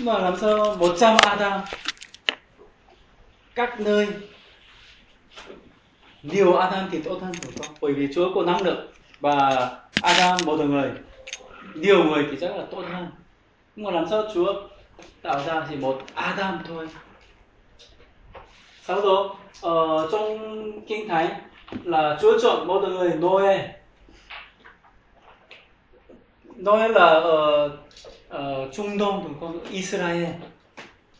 mà làm sao 100 Adam các nơi. Nhiều Adam thì tốt hơn của con, bởi vì Chúa có năng lượng và Adam một người, nhiều người thì chắc là tốt hơn. Nhưng mà làm sao Chúa tạo ra chỉ một Adam thôi. Sau đó trong Kinh Thánh là Chúa chọn một người Noe. Noe là Trung Đông, đúng không? Israel.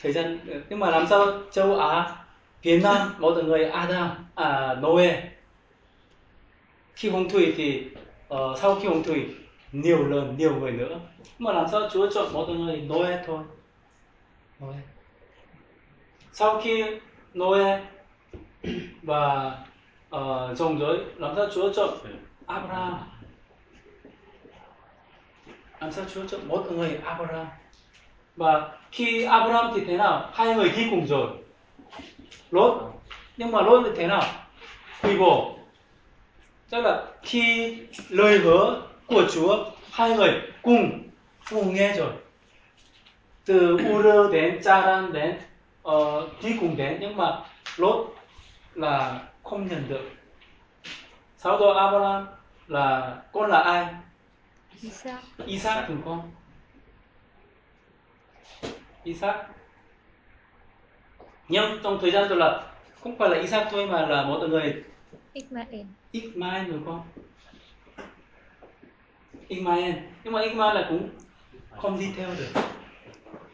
Thời gian nhưng mà làm sao châu Á, Việt Nam một người Adam Noe. Khi phong thủy thì sau khi phong thủy nhiều lần nhiều người nữa. Nhưng mà làm sao Chúa chọn một người Noe thôi. Noe. Sau khi Noe và chồng giới làm sao Chúa chọn Abraham. Làm sao Chúa chọn một người Abraham. Và khi Abraham thì thế nào? Hai người đi cùng rồi. Lốt. Nhưng mà Lốt thì thế nào? Quỳ gối. Tức là khi lời hứa của Chúa hai người cùng nghe rồi. Từ Ur đến Charan đến đi cùng đến, nhưng mà Lốt là không nhận được. Sau đó Abraham là con là ai? Isaac đúng không? Isaac. Nhưng trong thời gian rồi là không phải là Isaac thôi mà là một người Ích-ma-ên đúng không? Ích-ma-ên. Nhưng mà Ích-ma là cũng không đi theo được.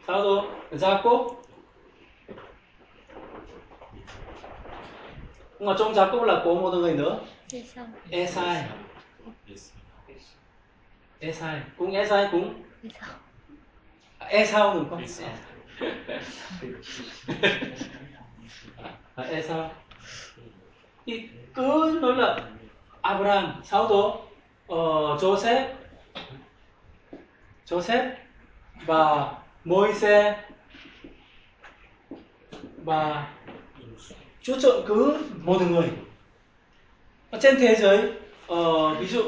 Sau đó Gia-cốp. Nhưng mà trong Gia-cốp là có một người nữa. Esai. Cũng Esai cũng Esau đúng không? Esau. Thì cứ nói là Abraham, sau đó Joseph và Moses và Chúa chọn cứ một người. Ở trên thế giới ví dụ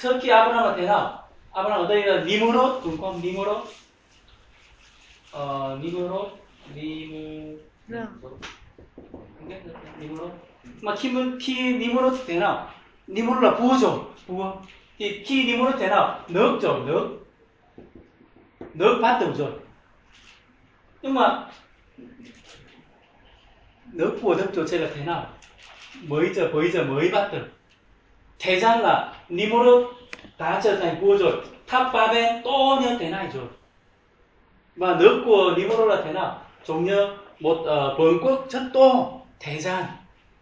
sau khi Abraham là thế nào? Abraham ở đây là Nimrod, đúng không? Nimrod. Mà khi Nimrod thế nào? Nimrod là vua rồi, vua. Thì khi Nimrod thế nào? Nước bắt đầu rồi. Nhưng mà nước của đất Chúa trời là thế nào? Mới giờ mới bắt đầu. Thế gian là Nimrod đã trở thành vua rồi, tháp Babel to như thế này rồi. Và nước của Nimrod là thế nào? Giống như một vương quốc rất to, thế gian.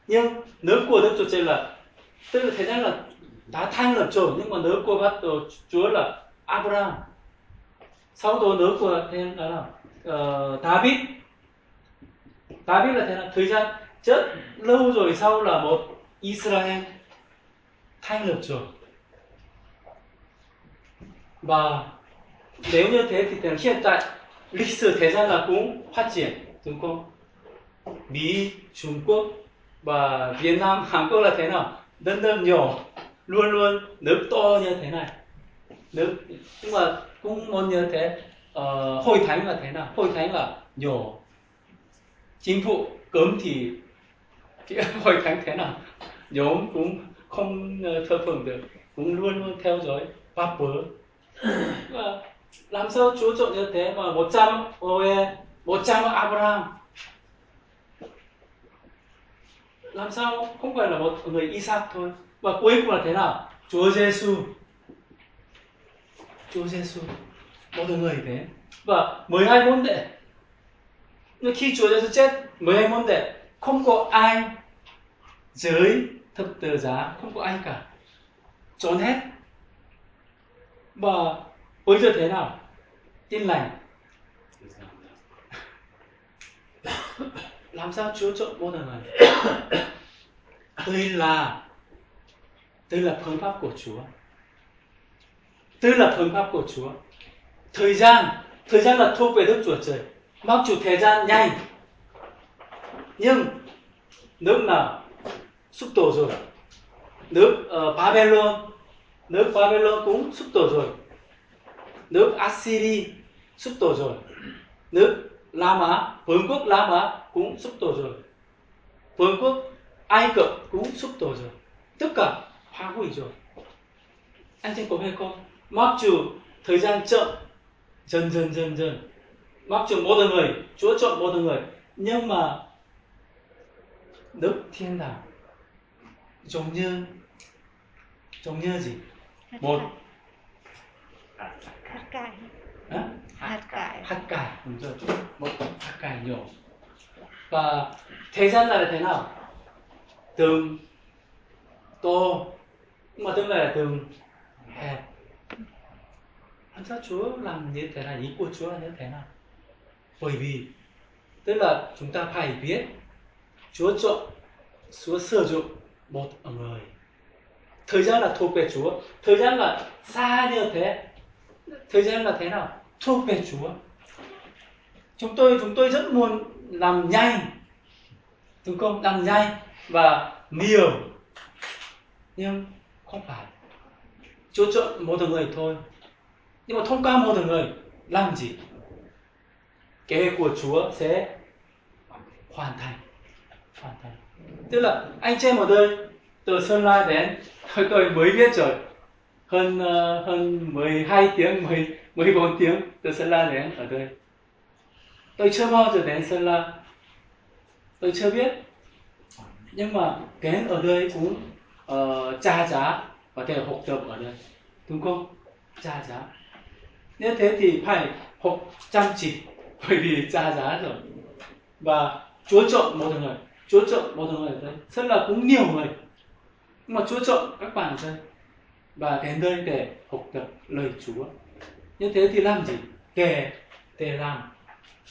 Nhưng nước của Đức Chúa Trời là tức là thế gian là đã thành lập rồi, nhưng mà nước của bắt đầu Chúa là Abraham. Sau đó nước của thế là David là thế nào? Thời gian rất lâu rồi sau là một Israel thành lập rồi. Và nếu như thế thì hiện tại lịch sử thế gian là cũng phát triển, đúng không? Mỹ, Trung Quốc và Việt Nam, Hàn Quốc là thế nào? Đất nhỏ, luôn nước to như thế này. Nước, nhưng mà cũng muốn như thế. Hội thánh là thế nào? Hội thánh là nhỏ. Chính phủ cấm thì hội thánh thế nào? Nhóm cũng không thờ phượng được, cũng luôn theo dõi pháp bớ. Làm sao Chúa chọn như thế mà 100 Abraham? Làm sao không phải là một người Isaac thôi? Và cuối cùng là thế nào? Chúa Giê-xu một người thế. Và 12 môn đệ. Nhưng khi Chúa Giê-xu chết, 12 môn đệ không có ai dưới thập tự giá, không có ai cả, trốn hết. Và bây giờ thế nào? Tin lành. Làm sao Chúa chọn một người? Đây là phương pháp của Chúa. Thời gian là thuộc về Đức Chúa Trời. Mặc dù thời gian nhanh, nhưng nước nào sụp đổ rồi. Nước Babylon cũng sụp đổ rồi. Nước Assyria sụp đổ rồi. Nước La Mã, vương quốc La Mã cũng sụp đổ rồi. Vương quốc Ai Cập cũng sụp đổ rồi. Tất cả phá hủy rồi. Anh chị có hay không? Mặc dù thời gian chậm, dần. Mặc dù mỗi người, Chúa chọn mỗi người, nhưng mà nước thiên đàng giống như gì? Một hạt cải, đúng rồi, một hạt cải nhỏ. Và thế gian này là thế nào? Từng to, mà tương lai là từng hẹp. Anh sao Chúa làm như thế này? Ý của Chúa là như thế nào? Bởi vì tức là chúng ta phải biết Chúa chọn, Chúa sử dụng một người. Thời gian là thuộc về Chúa. Thời gian là xa như thế. Thời gian là thế nào? Thuộc về Chúa. Chúng tôi rất muốn làm nhanh, đúng không? Làm nhanh và nhiều, nhưng không phải. Chúa chọn một người thôi. Nhưng mà thông qua một người làm gì? Kế hoạch của Chúa sẽ hoàn thành. Tức là anh chị em ở đây từ Sơn La đến tôi mới biết rồi, hơn 12 tiếng, 14 tiếng từ Sơn La đến ở đây. Tôi chưa bao giờ đến Sơn La, tôi chưa biết. Nhưng mà đến ở đây cũng cha có thể học tập ở đây, đúng không? Cha. Nếu thế thì phải học chăm chỉ, bởi vì cha rồi. Và Chúa chọn một người, ở đây rất là cũng nhiều người. Nhưng mà Chúa chọn các bạn ở đây và đến đây để học tập lời Chúa. Như thế thì làm gì? Để làm.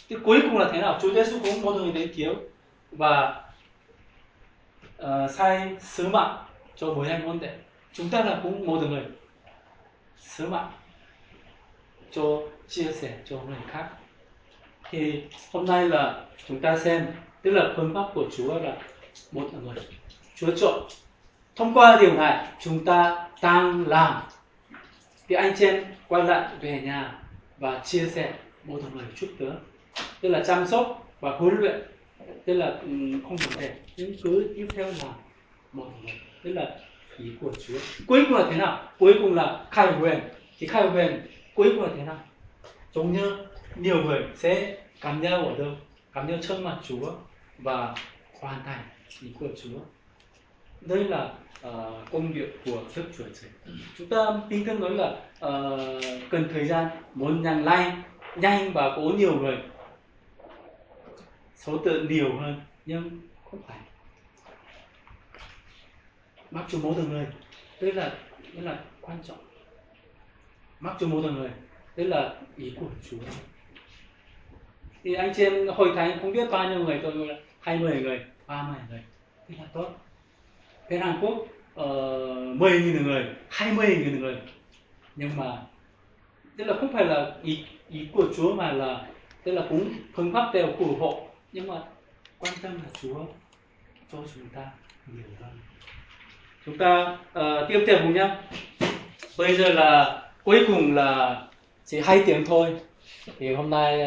Thì cuối cùng là thế nào? Chúa Giê-xu cũng một người đến cứu và sai sứ mạng cho mỗi anh con đệ. Chúng ta là cũng một người sứ mạng cho chia sẻ cho người khác. Thì hôm nay là chúng ta xem, tức là phương pháp của Chúa là một người. Chúa chọn. Thông qua điều này chúng ta đang làm. Thì anh chị em quay lại về nhà và chia sẻ một người chút nữa. Tức là chăm sóc và huấn luyện. Tức là không vấn đề. Nhưng cứ tiếp theo là một người. Tức là ý của Chúa. Cuối cùng là thế nào? Cuối cùng là Khải Huyền. Thì Khải Huyền cuối cùng là thế nào? Giống như nhiều người sẽ cảm nhận ở đâu? Cảm nhận trước mặt Chúa và hoàn thành ý của Chúa. Đây là công việc của Đức Chúa Trời. Chúng ta tin tưởng nói là cần thời gian, muốn nhanh và có nhiều người, số lượng nhiều hơn, nhưng không phải. Mặc dù mỗi từng người, đây là quan trọng. Mặc dù mỗi từng người, đây là ý của Chúa. Thì anh chị em hội thánh không biết bao nhiêu người, tôi gọi là 20 người, 30 người, thế là tốt. Bên Hàn Quốc 10.000 người, 20.000 người. Nhưng mà tức là không phải là ý của Chúa, mà là tức là cũng phương pháp đều của họ, nhưng mà quan tâm là Chúa cho chúng ta nhiều hơn. Chúng ta tiếp theo cùng nhá. Bây giờ là cuối cùng là chỉ 2 tiếng thôi. Thì hôm nay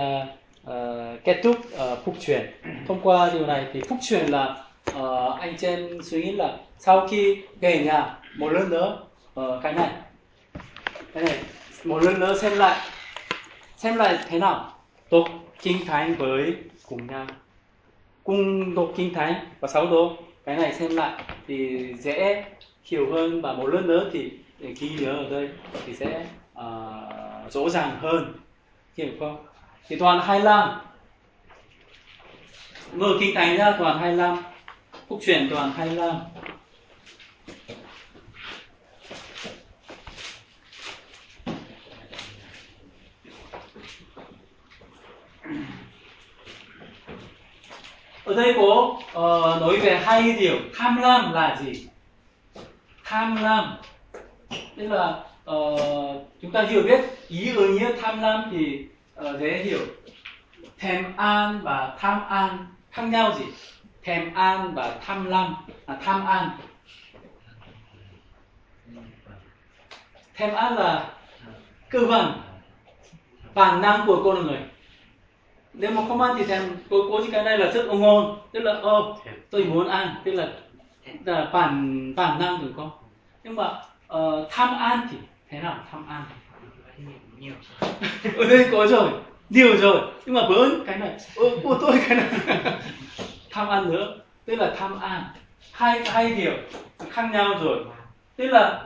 kết thúc Phúc Truyền. Thông qua điều này thì Phúc Truyền là anh trên suy nghĩ là sau khi về nhà một lần nữa cái này một lần nữa xem lại thế nào đọc Kinh Thánh với cùng nhau, cùng đọc Kinh Thánh và sau đó cái này xem lại thì dễ hiểu hơn, và một lần nữa thì ghi nhớ ở đây thì sẽ rõ ràng hơn, hiểu không? Thì toàn 25 mở Kinh Thánh ra, toàn 25 Phúc Truyền, toàn 25. Ở đây có nói về hai điều. Tham lam là gì? Tham lam tức là chúng ta hiểu biết ý nghĩa tham lam thì dễ hiểu. Thèm ăn và tham ăn khác nhau gì? Thèm ăn và tham ăn. Thèm ăn là cơ bản, bản năng của con người. Nếu mà không ăn thịt thèm, cố cái này là rất ủng hộ, tức là tôi muốn ăn, tức là bản năng của con. Nhưng mà tham ăn thì thế nào? Tham ăn nhiều ở đây có rồi, nhiều rồi, nhưng mà vẫn cái này của tôi, cái này tham ăn nữa, tức là tham ăn hai điều khác nhau rồi, tức là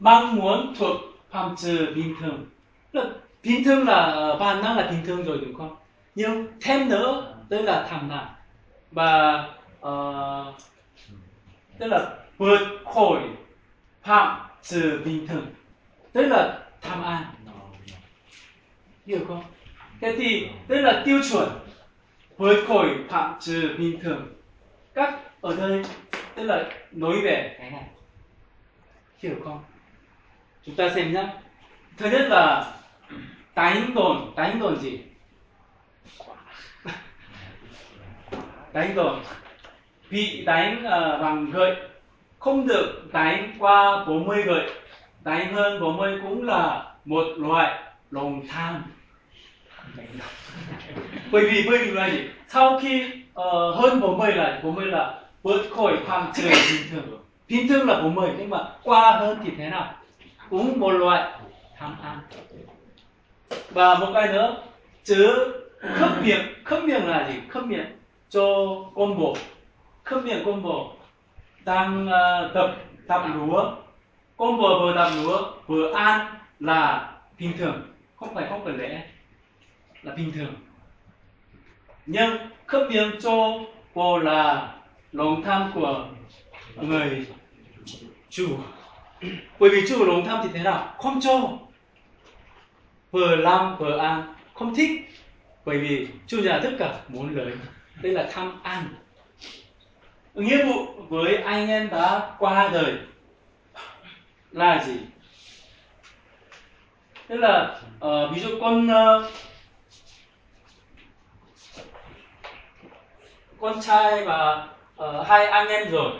mong muốn thuộc phạm trù bình thường. Bình thường là bản năng là bình thường rồi đúng không? Nhưng thêm nữa tức là tham lam, và tức là vượt khỏi phạm trù bình thường, tức là tham ăn, hiểu không? Thế thì tức là tiêu chuẩn vượt khỏi phạm trù bình thường. Các ở đây tức là nói về cái này, hiểu không? Chúng ta xem nhé. Thứ nhất là đánh đồn gì? Đánh đồn, bị đánh bằng gậy, không được đánh qua 40 gậy, đánh hơn 40 cũng là một loại lòng tham. Bởi vì là gì? Sau khi hơn 40 là vượt khỏi phạm trù bình thường. Bình thường là 40, nhưng mà qua hơn thì thế nào? Cũng một loại tham ăn. Và một cái nữa, chứ khớp miệng là gì? Khớp miệng cho con bồ, khớp miệng con bồ đang tập lúa, con bồ vừa tập lúa vừa ăn là bình thường, không phải lễ, là bình thường. Nhưng khớp miệng cho bồ là lòng tham của người chủ, bởi vì chủ lòng tham thì thế nào? Không cho, vừa làm vừa ăn, không thích, bởi vì chủ nhà tất cả muốn lấy, đây là tham ăn. Nghĩa vụ với anh em đã qua đời là gì? Tức là ví dụ con trai và hai anh em rồi,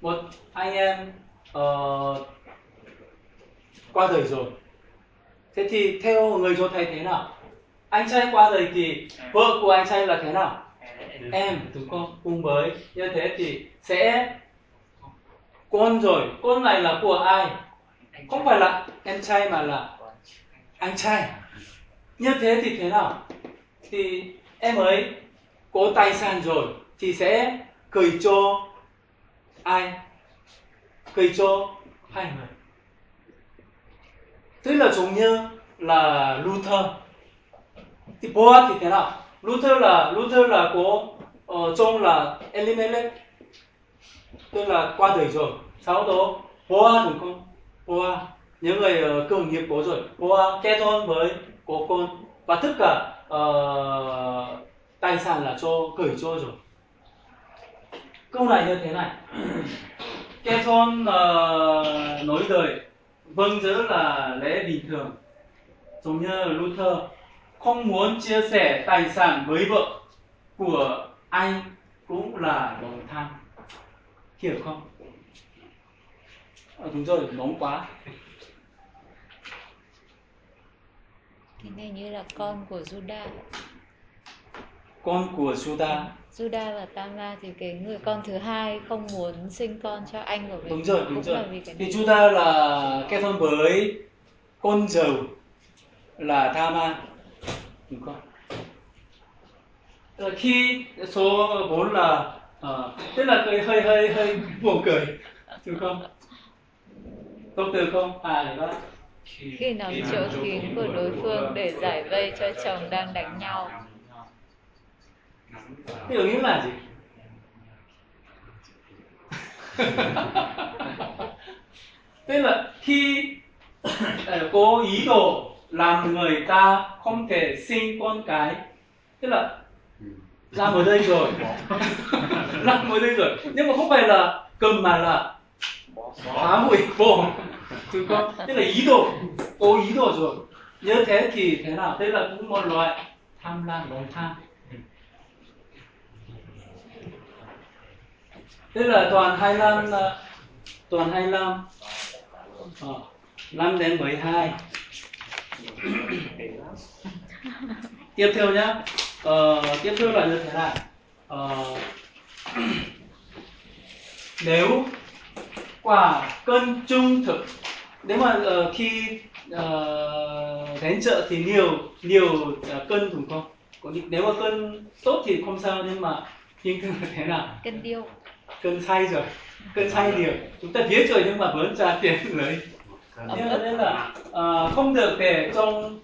một anh em qua đời rồi. Thế thì theo người cho thấy thế nào? Anh trai qua đời thì vợ của anh trai là thế nào? Em, đúng không? Cùng với như thế thì sẽ con rồi. Con này là của ai? Không phải là em trai mà là anh trai. Như thế thì thế nào? Thì em ấy có tài sản rồi thì sẽ gửi cho ai? Gửi cho hai người. Tức là giống như là Luther. Thì Moab thì thế nào? Luther là có trong là Elimelech, tức là qua đời rồi. Sau đó Hoa đúng không? Hoa những người cường nghiệp có rồi. Hoa kết hôn với cô con và tất cả tài sản là cho gửi cho rồi. Câu này như thế này. Kết hôn nối đời, vâng giữ là lẽ bình thường. Giống như Luther không muốn chia sẻ tài sản với vợ của anh cũng là lòng tham, hiểu không? Đúng rồi, nóng quá. Cái này như là con của Juda. Con của Juda. Juda và Thamna thì cái người con thứ hai không muốn sinh con cho anh của mình. Đúng rồi. Thì Juda là kết hôn với con dâu là Thamna, đúng không? Rồi khi số 4 là tức là cái hơi buồn cười, đúng không? Tốt từ không? Đó. Khi nắm chỗ kín của đối phương để giải vây cho chồng đang đánh nhau. Thế hiểu nghĩa là gì? Tức là khi có ý đồ làm người ta không thể sinh con cái, tức là làm ở đây rồi, nhưng mà không phải là cầm mà là phá hủy bỏ, đúng không? Tức là có ý đồ rồi. Như thế thì thế nào? Tức là cũng một loại tham lam, lòng tham. Tức là toàn 25 5 đến 12 Tiếp theo nhé, tiếp theo là như thế này. Nếu quả cân trung thực, nếu mà khi đến chợ thì nhiều cân đúng không? Còn nếu mà cân tốt thì không sao, nhưng mà nhưng cân là thế nào? Cân điêu, cân sai rồi, cân sai điều. Chúng ta biết rồi nhưng mà vẫn trả tiền lấy. Nên là không được để trong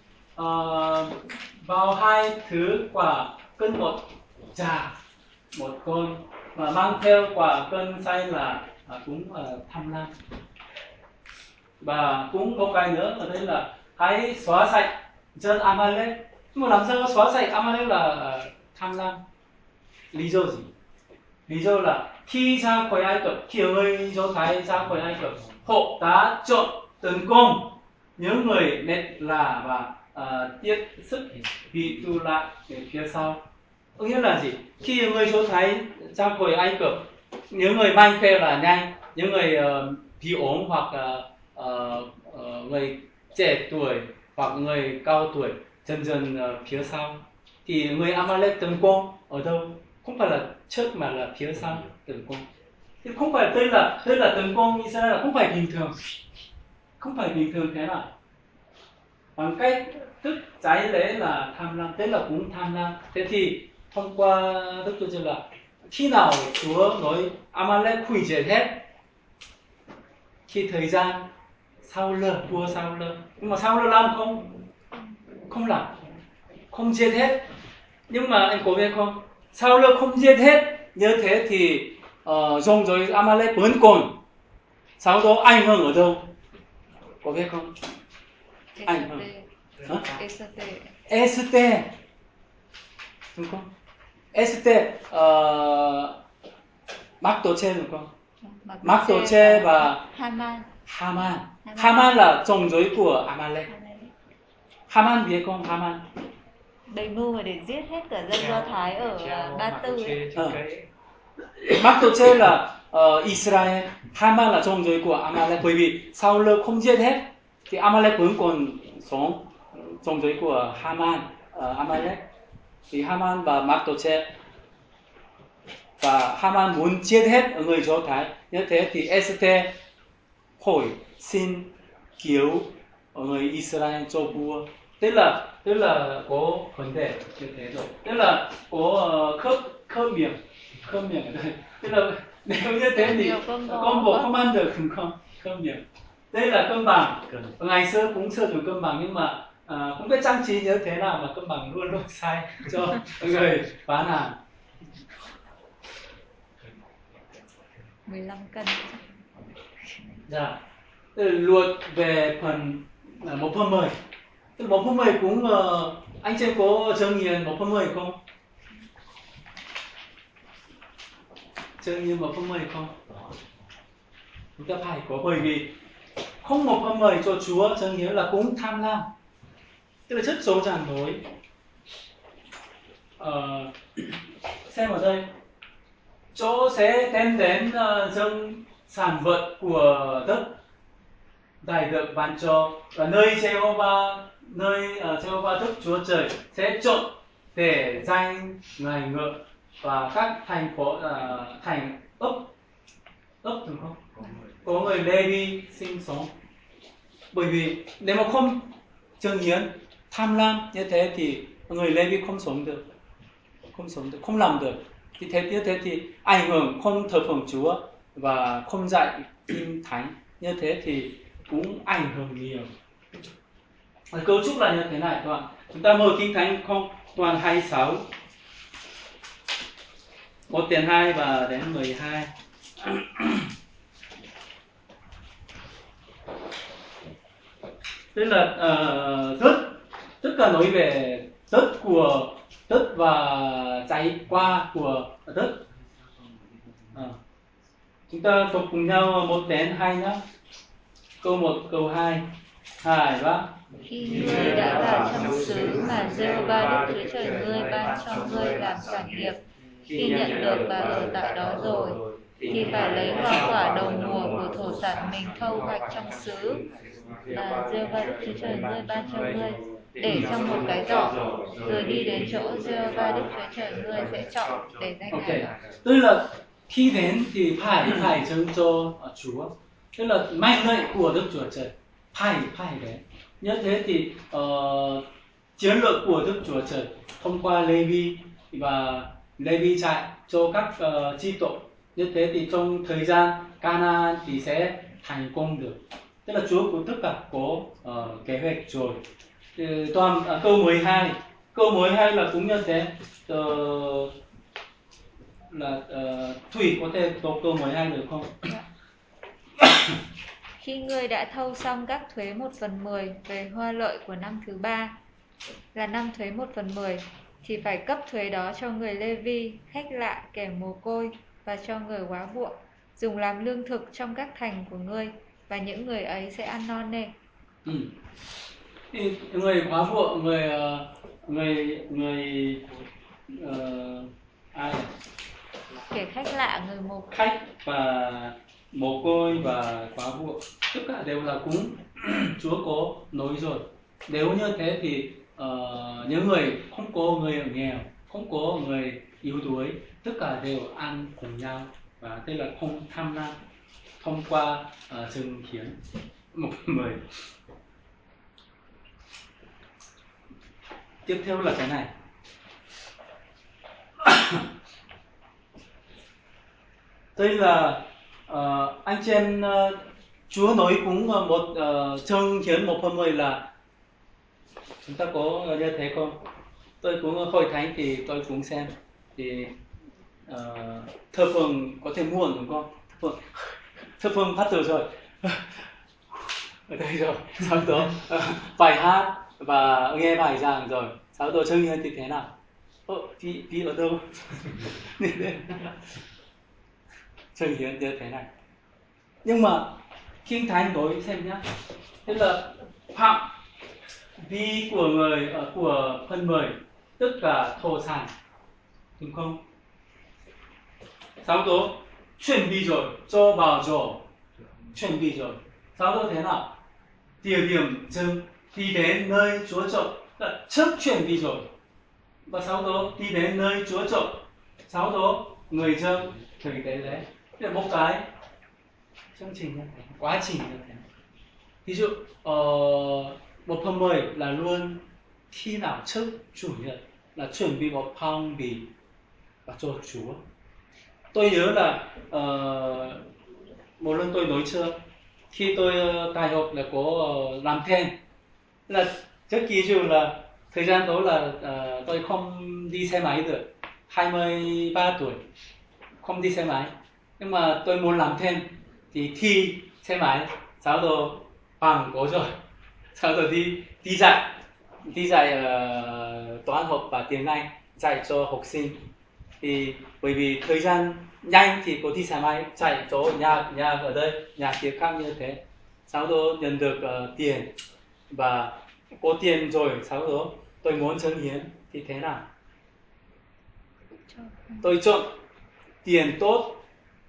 vào hai thứ quả cân một trà một con, và mang theo quả cân sai là cũng tham lam. Và cũng có cái nữa ở đây là hãy xóa sạch dân Amalek. Nhưng mà làm sao xóa sạch Amalek là tham lam? Lý do gì? Lý do là khi ra khỏi Ai Cập, khi người Do Thái ra khỏi Ai Cập, họ đã chọn tấn công những người mệt lả và tiếc sức bị tù lại ở phía sau. Có nghĩa là gì? Khi người Do Thái ra khỏi Ai Cập, những người mạnh khỏe là nhanh, những người bị ốm hoặc người trẻ tuổi hoặc người cao tuổi dần dần phía sau, thì người Amalek tấn công ở đâu? Không phải là trước mà là phía sau tấn công. Thì không phải đây là tấn công Israel, không phải bình thường, không phải bình thường thế nào. Bằng cách tức trái lễ là tham lam, thế là cũng tham lam. Thế thì thông qua Đức Chúa Trời là khi nào Chúa nói Amalek hủy diệt hết? Khi thời gian sau lơ, vua sau lơ. Nhưng mà sau lơ làm không? Không làm, không giết hết. Nhưng mà anh có biết không? Sau lơ không giết hết, như thế thì dòng dõi Amalek vẫn còn. Sau đó ảnh hưởng ở đâu? Có biết không? Ảnh hưởng. Este. Đúng không? Este mắc tổ chế đúng không? Mắc tổ chế và Haman là chồng giới của Amalek. Haman biết không? Haman đầy mưu để giết hết cả dân Do Thái ở Ba Tư. Mắc tổ chế là Israel, Haman là chồng giới của Amalek. Bởi vì sau lơ không giết hết thì Amalek vẫn còn sống, chồng giới của Haman, Amalek. Thì Haman và mắc tổ chế, và Haman muốn giết hết người Do Thái, như thế thì Esther hỏi xin cứu người Israel cho vua. Tức là có vấn đề như thế rồi. Tức là có khớp miệng ở đây. Tức là nếu như thế thì con bò không ăn được, không khớp miệng. Đây là cân bằng. Ngày xưa cũng sử dụng cân bằng nhưng mà không biết trang trí như thế nào mà cân bằng luôn luôn sai cho người bán hàng. 15 cân. Dạ. Luật về phần 1/10. Từ 1/10 cũng anh xem có chương nghiền 1/10 không? Chương nghiền 1/10 không? Chúng ta phải có, bởi vì không 1/10 cho Chúa chương nghiền là cũng tham lam. Tức là chất số giản đối. Xem ở đây. Chỗ sẽ đem đến dân sản vật của đất đại được ban cho, và nơi Giê-hô-va, nơi Giê-hô-va Đức Chúa Trời sẽ chọn để danh ngài ngự, và các thành phố thành ấp đúng không? Có người Lê Vi sinh sống. Bởi vì nếu mà không chơn hiến tham lam như thế thì người Lê Vi không sống được, không làm được. Thì thế thì ảnh hưởng không thờ phượng Chúa và không dạy Kinh Thánh, như thế thì cũng ảnh hưởng nhiều. Cấu trúc là như thế này các bạn. Chúng ta mở Kinh Thánh không toàn 26, 1-2 và đến 12. Tức là tất cả nói về tất của đất và trải qua của đất. Chúng ta đọc cùng nhau 1-2 nhé. Câu 1, câu 2. Hài quá. Khi ngươi đã vào trong xứ mà Giê-hô-va Đức Chúa Trời ngươi ban cho ngươi làm sản nghiệp, khi nhận được và ở tại đó rồi, thì phải lấy hoa quả đầu mùa của thổ sản mình thâu hoạch trong xứ Giê-hô-va Đức Chúa Trời ngươi 3 châu ngươi để trong một cái giỏ, rồi đi đến chỗ Giê-hô-va Đức Chúa Trời ngươi sẽ chọn để danh ngài. Tức là khi đến thì phải dâng cho Chúa, tức là mệnh lệnh của Đức Chúa Trời, phải đến. Như thế thì chiến lược của Đức Chúa Trời thông qua Lê Vi và Lê Vi trại cho các chi tội. Như thế thì trong thời gian Canaan thì sẽ thành công được. Tức là Chúa của tất cả có kế hoạch rồi. Toàn câu 12 là cũng như thế, là Thủy có thể đọc câu 12 được không? Khi ngươi đã thâu xong các thuế 1/10 về hoa lợi của năm thứ 3, là năm thuế 1/10, thì phải cấp thuế đó cho người Lê Vi, khách lạ, kẻ mồ côi và cho người quá buộc, dùng làm lương thực trong các thành của ngươi, và những người ấy sẽ ăn non nê. Người quá buộc, người kẻ khách lạ, người mồ côi. Khách và mồ côi và quá buộc, tất cả đều là cúng Chúa có nói rồi. Nếu như thế thì những người không có người nghèo, không có người yếu đuối, tất cả đều ăn cùng nhau, và đây là không tham lam thông qua chứng kiến 1/10. Tiếp theo là cái này. Đây là anh chị em, Chúa nói cũng một chứng kiến 1/10 là chúng ta có như thế không? Tôi cũng hội thánh thì tôi cũng xem thì thờ phượng có thể muộn đúng không? Thờ phượng bắt đầu rồi, ở đây rồi, sau đó bài hát và nghe bài giảng rồi, sau đó chứng kiến thì thế nào? Đi ở đâu? Chứng kiến như thế này. Nhưng mà Kinh Thánh nói xem nhá, tức là phạm vi của người của 1/10 tất cả thổ sản, đúng không? Sau đó chuẩn bị rồi, cho vào rồi, chuẩn bị rồi. Sau đó thế nào? Địa điểm dừng, đi đến nơi Chúa trộn, trước chuẩn bị rồi, và sau đó đi đến nơi Chúa trộn. Sau đó người dừng thực tế đấy, để một cái chương trình như thế, quá trình như thế. Ví dụ 1/10 là luôn khi nào trước chủ nhật là chuẩn bị một phong bì và cho Chúa. Tôi nhớ là một lần tôi nói chưa, khi tôi đại học là có làm thêm, là trước kỳ dù là thời gian đó là tôi không đi xe máy được, 23 tuổi không đi xe máy, nhưng mà tôi muốn làm thêm thì thi xe máy, sau đó bằng có rồi, sau đó đi dạy, toán học và tiếng Anh, dạy cho học sinh. Thì bởi vì thời gian nhanh thì có đi xe máy chạy chỗ nhà ở đây, nhà kia khác như thế. Sau đó nhận được tiền và có tiền rồi, sau đó tôi muốn chứng hiến thì thế nào? Tôi chọn tiền tốt,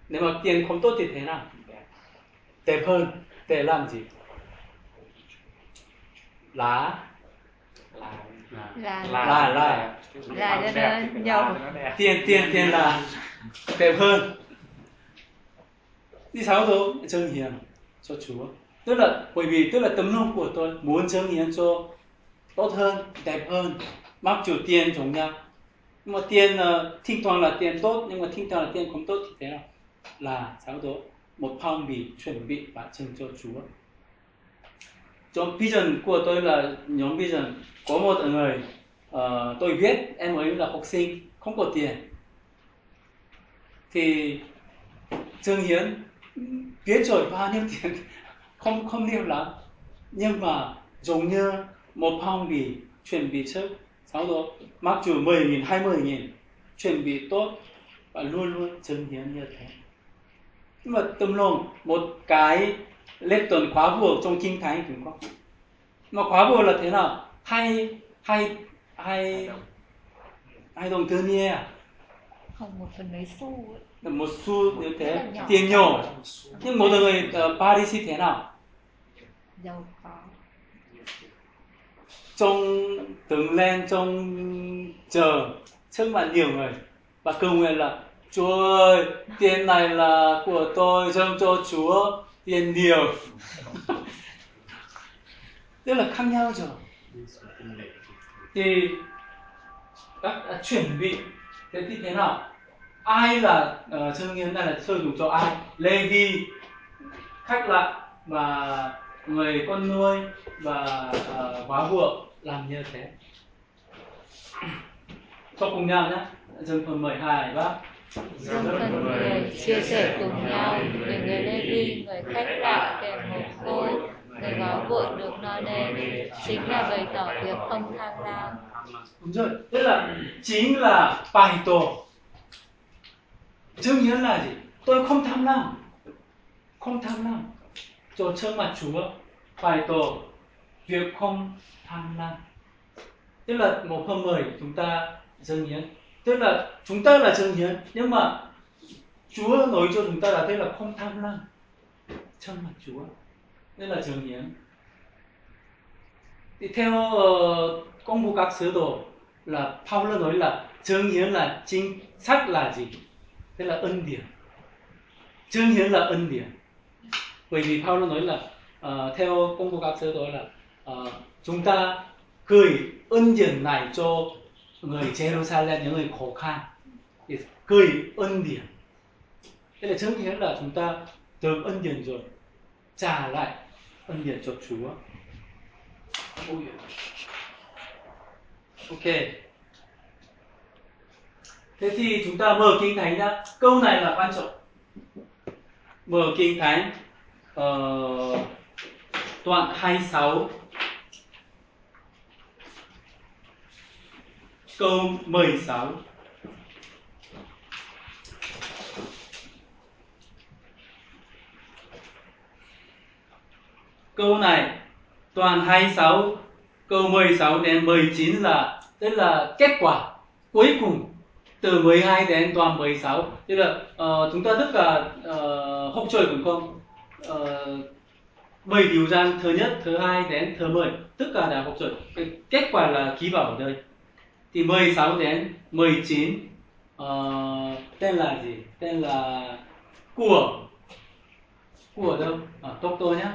nếu mà tiền không tốt thì thế nào? Đẹp hơn, để làm gì? Là cho nó nhiều tiền là đẹp hơn. Đi sau đó dâng hiến cho Chúa, tức là bởi vì tức là tấm lòng của tôi muốn dâng hiến cho tốt hơn, đẹp hơn, mắc chủ tiền giống nhau. Nhưng mà tiền thỉnh thoảng là tiền tốt, nhưng mà thỉnh thoảng là tiền không tốt thì thế nào? Là sau đó một phong bì chuẩn bị và dâng cho Chúa. Trong vision của tôi là nhóm vision, có một người tôi biết em ấy là học sinh không có tiền thì dâng hiến, biết rồi bao nhiêu tiền không nhiều lắm, nhưng mà giống như một phong bì chuẩn bị trước, sau đó mặc dù 10.000 20.000 chuẩn bị tốt và luôn luôn dâng hiến như thế. Nhưng mà tâm lòng một cái lễ tuần khóa buộc trong Kinh Thánh đúng không? Mà khóa buộc là thế nào? Hai đồng tư nia à? Không, 1/10 xu ấy. 1 xu như thế, tiền nhỏ. Nhưng một người Paris thế nào? giàu có. Trong từng lên trong chờ trước mặt nhiều người và cầu nguyện là Chúa ơi, tiền này là của tôi, dâng cho Chúa tiền nhiều. Tức là khác nhau rồi. Thì các đã chuẩn bị thế thì thế nào? Ai là chứng kiến này là sơ đủ cho ai? Lê Vi, khách lạ và người con nuôi và hóa vượng làm như thế. Cho cùng nhau nhé. Dâng phần 12 bác. Dâng phần 10 chia sẻ cùng nhau về người Lê Vi, người khách lạ, kẻ mồ côi, người hóa vượng được no nê, chính là bày tỏ việc không tham lam. Đúng rồi, tức là chính là bài tổ. Chứ nghĩa là gì? Tôi không tham lam, không tham lam. Cho trước mặt Chúa bài tổ việc không tham lam. Tức là 1/10 chúng ta dâng hiến. Tức là chúng ta là dâng hiến, nhưng mà Chúa nói cho chúng ta là thế là không tham lam trước mặt Chúa. Nên là dâng hiến. Thì theo công vụ các sứ đồ là Paul nói là dâng hiến là chính xác là gì? Thế là ân điển. Dâng hiến là ân điển. Bởi vì Paul nói là theo công vụ các sứ đồ là chúng ta gửi ân điển này cho người Jerusalem, những người khó khăn, gửi ân điển. Thế là chứng kiến là chúng ta được ân điển rồi, trả lại ân điển cho Chúa. Ok. Thế thì chúng ta mở Kinh Thánh ra. Câu này là quan trọng. Mở Kinh Thánh đoạn 26 câu 16. Câu này toàn 26 câu 16 đến 19 là tức là kết quả cuối cùng từ 12 đến toàn 16. Tức là chúng ta tất cả học trôi cùng không? 7 điều răn thứ nhất, thứ hai đến thứ 10 tất cả đã học trôi. Kết quả là ký vào ở đây. Thì 16 đến 19 tên là gì? Tên là của đâu? Tốc tôi nhé.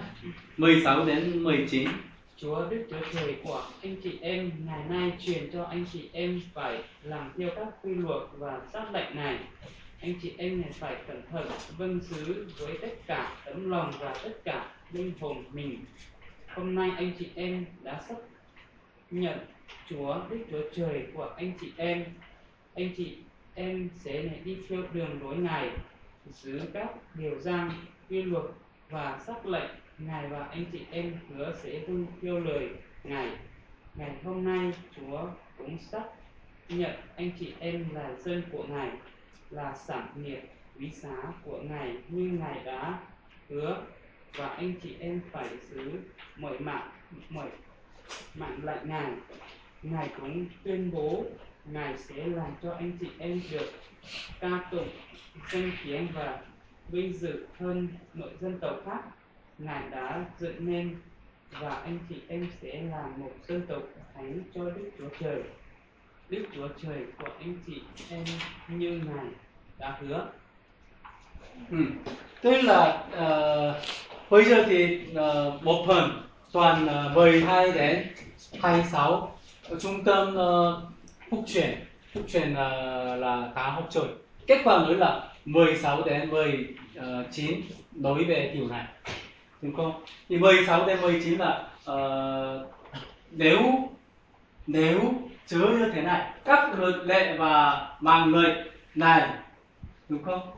16 đến 19. Chúa Đức Chúa Trời của anh chị em ngày nay truyền cho anh chị em phải làm theo các quy luật và sắc lệnh này. Anh chị em này phải cẩn thận vâng sứ với tất cả tấm lòng và tất cả linh hồn mình. Hôm nay anh chị em đã xác nhận Chúa Đức Chúa Trời của anh chị em. Anh chị em sẽ này đi theo đường lối Ngài, giữ các điều răn, quy luật và sắc lệnh Ngài và anh chị em hứa sẽ vâng theo lời Ngài. Ngày hôm nay Chúa cũng xác nhận anh chị em là dân của Ngài, là sản nghiệp quý giá của Ngài như Ngài đã hứa, và anh chị em phải giữ mọi mạng lệnh Ngài. Ngài cũng tuyên bố Ngài sẽ làm cho anh chị em được ca tụng, danh tiếng và vinh dự hơn mọi dân tộc khác Ngài đã dựng nên, và anh chị em sẽ là một dân tộc thánh cho Đức Chúa Trời. Đức Chúa Trời của anh chị em như Ngài đã hứa. Tức là bây giờ thì một phần toàn 12 đến 26 trung tâm Phúc Truyền là tá học trời. Kết quả nói là 16 đến 19 đối về điều này, đúng không? Thì 16 đến 19 là nếu chứa như thế này, các luật lệ và mạng lệnh này, đúng không?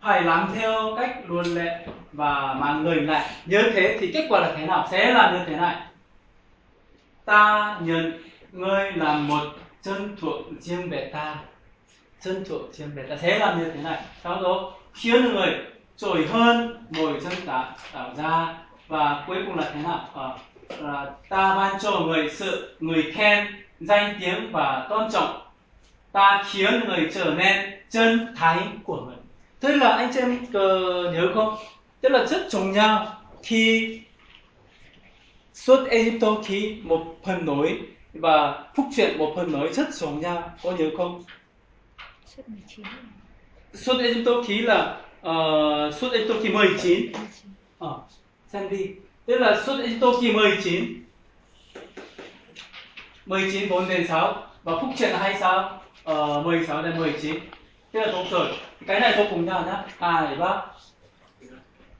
Phải làm theo cách luật lệ và mạng lệnh này. Như thế thì kết quả là thế nào? Sẽ làm như thế này. Ta nhận ngươi làm một dân thuộc riêng về ta. Dân thuộc riêng về ta sẽ làm như thế này. Sau đó khiến người trội hơn mọi dân tạo ra, và cuối cùng là thế nào? Ta ban cho người sự người khen, danh tiếng và tôn trọng. Ta khiến người trở nên chân thánh của mình. Tức là anh chị em nhớ không? Tức là rất trùng nhau khi Xuất Ai-Cập ký một phần nổi và Phúc Truyền một phần nổi rất giống nhau, có nhớ không? Xuất Ai-Cập ký là Xuất Ai-Cập ký 19. Xem đi. Tức là Xuất Ai-Cập ký 19 4 đến 6, và Phúc Truyền 26 16 đến 19. Tức là đúng rồi. Cái này có cùng nhau nhá. Ai bác?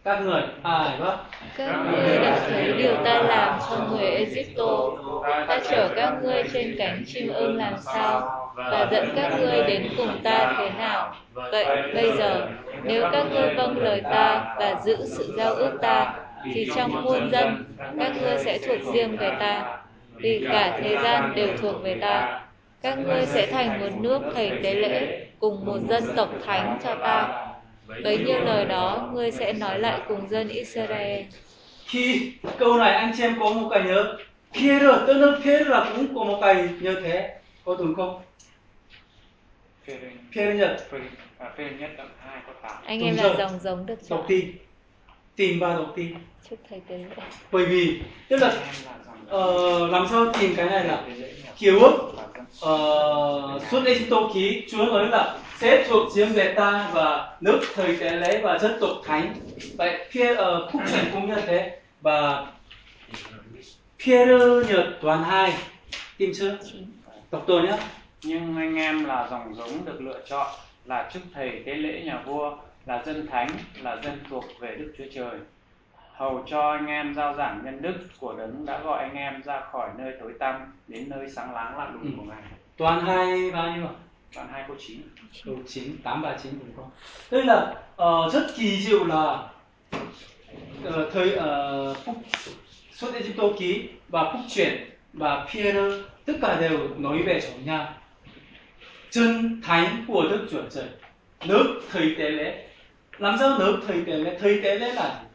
Các người, ai bác? Các ngươi đã thấy điều ta làm cho người Egypto, ta chở các ngươi trên cánh chim ưng làm sao, và dẫn các ngươi đến cùng ta thế nào. Vậy bây giờ, nếu các ngươi vâng lời ta và giữ sự giao ước ta, thì trong muôn dân các ngươi sẽ thuộc riêng về ta, vì cả thế gian đều thuộc về ta. Các ngươi sẽ thành một nước thầy tế lễ, cùng một dân tộc thánh cho ta. Bấy nhiêu lời đó ngươi sẽ nói lại cùng dân Israel. Khi câu này anh chị em có một cái nhớ, kia rồi tức là kia là cũng có một cái như thế, có đúng không? Kia nhất, đoạn 2 câu 8. Anh em là dòng được chưa? Đọc tin, tìm và đọc tin. Chúc thầy tế lễ. Bởi vì tức là làm sao tìm cái này là kiều ước. Suốt Ai-Cập ký Chúa nói là sẽ thuộc riêng về ta và nước thời tế lễ và dân tộc thánh. Vậy phía ở Phúc Truyền cũng như thế, và phía Nhật toàn 2 tìm chưa? Đọc tôi nhé. Nhưng anh em là dòng giống được lựa chọn, là chức thầy tế lễ nhà vua, là dân thánh, là dân thuộc về Đức Chúa Trời, hầu cho anh em giao giảng nhân đức của Đấng đã gọi anh em ra khỏi nơi tối tăm đến nơi sáng láng lạ lùng của Ngài. Toàn 2 bao nhiêu ạ? Đoạn 2 câu 9. Câu 9, 8 và 9 đúng không? Đây là rất kỳ diệu là thời Xuất Ai-Cập ký và Phúc Truyền và Pierre tất cả đều nói về giống nhau. Chân thánh của Đức Chúa Trời, nước thời tế lễ. Làm sao nước thời tế lễ? Thời tế lễ là gì?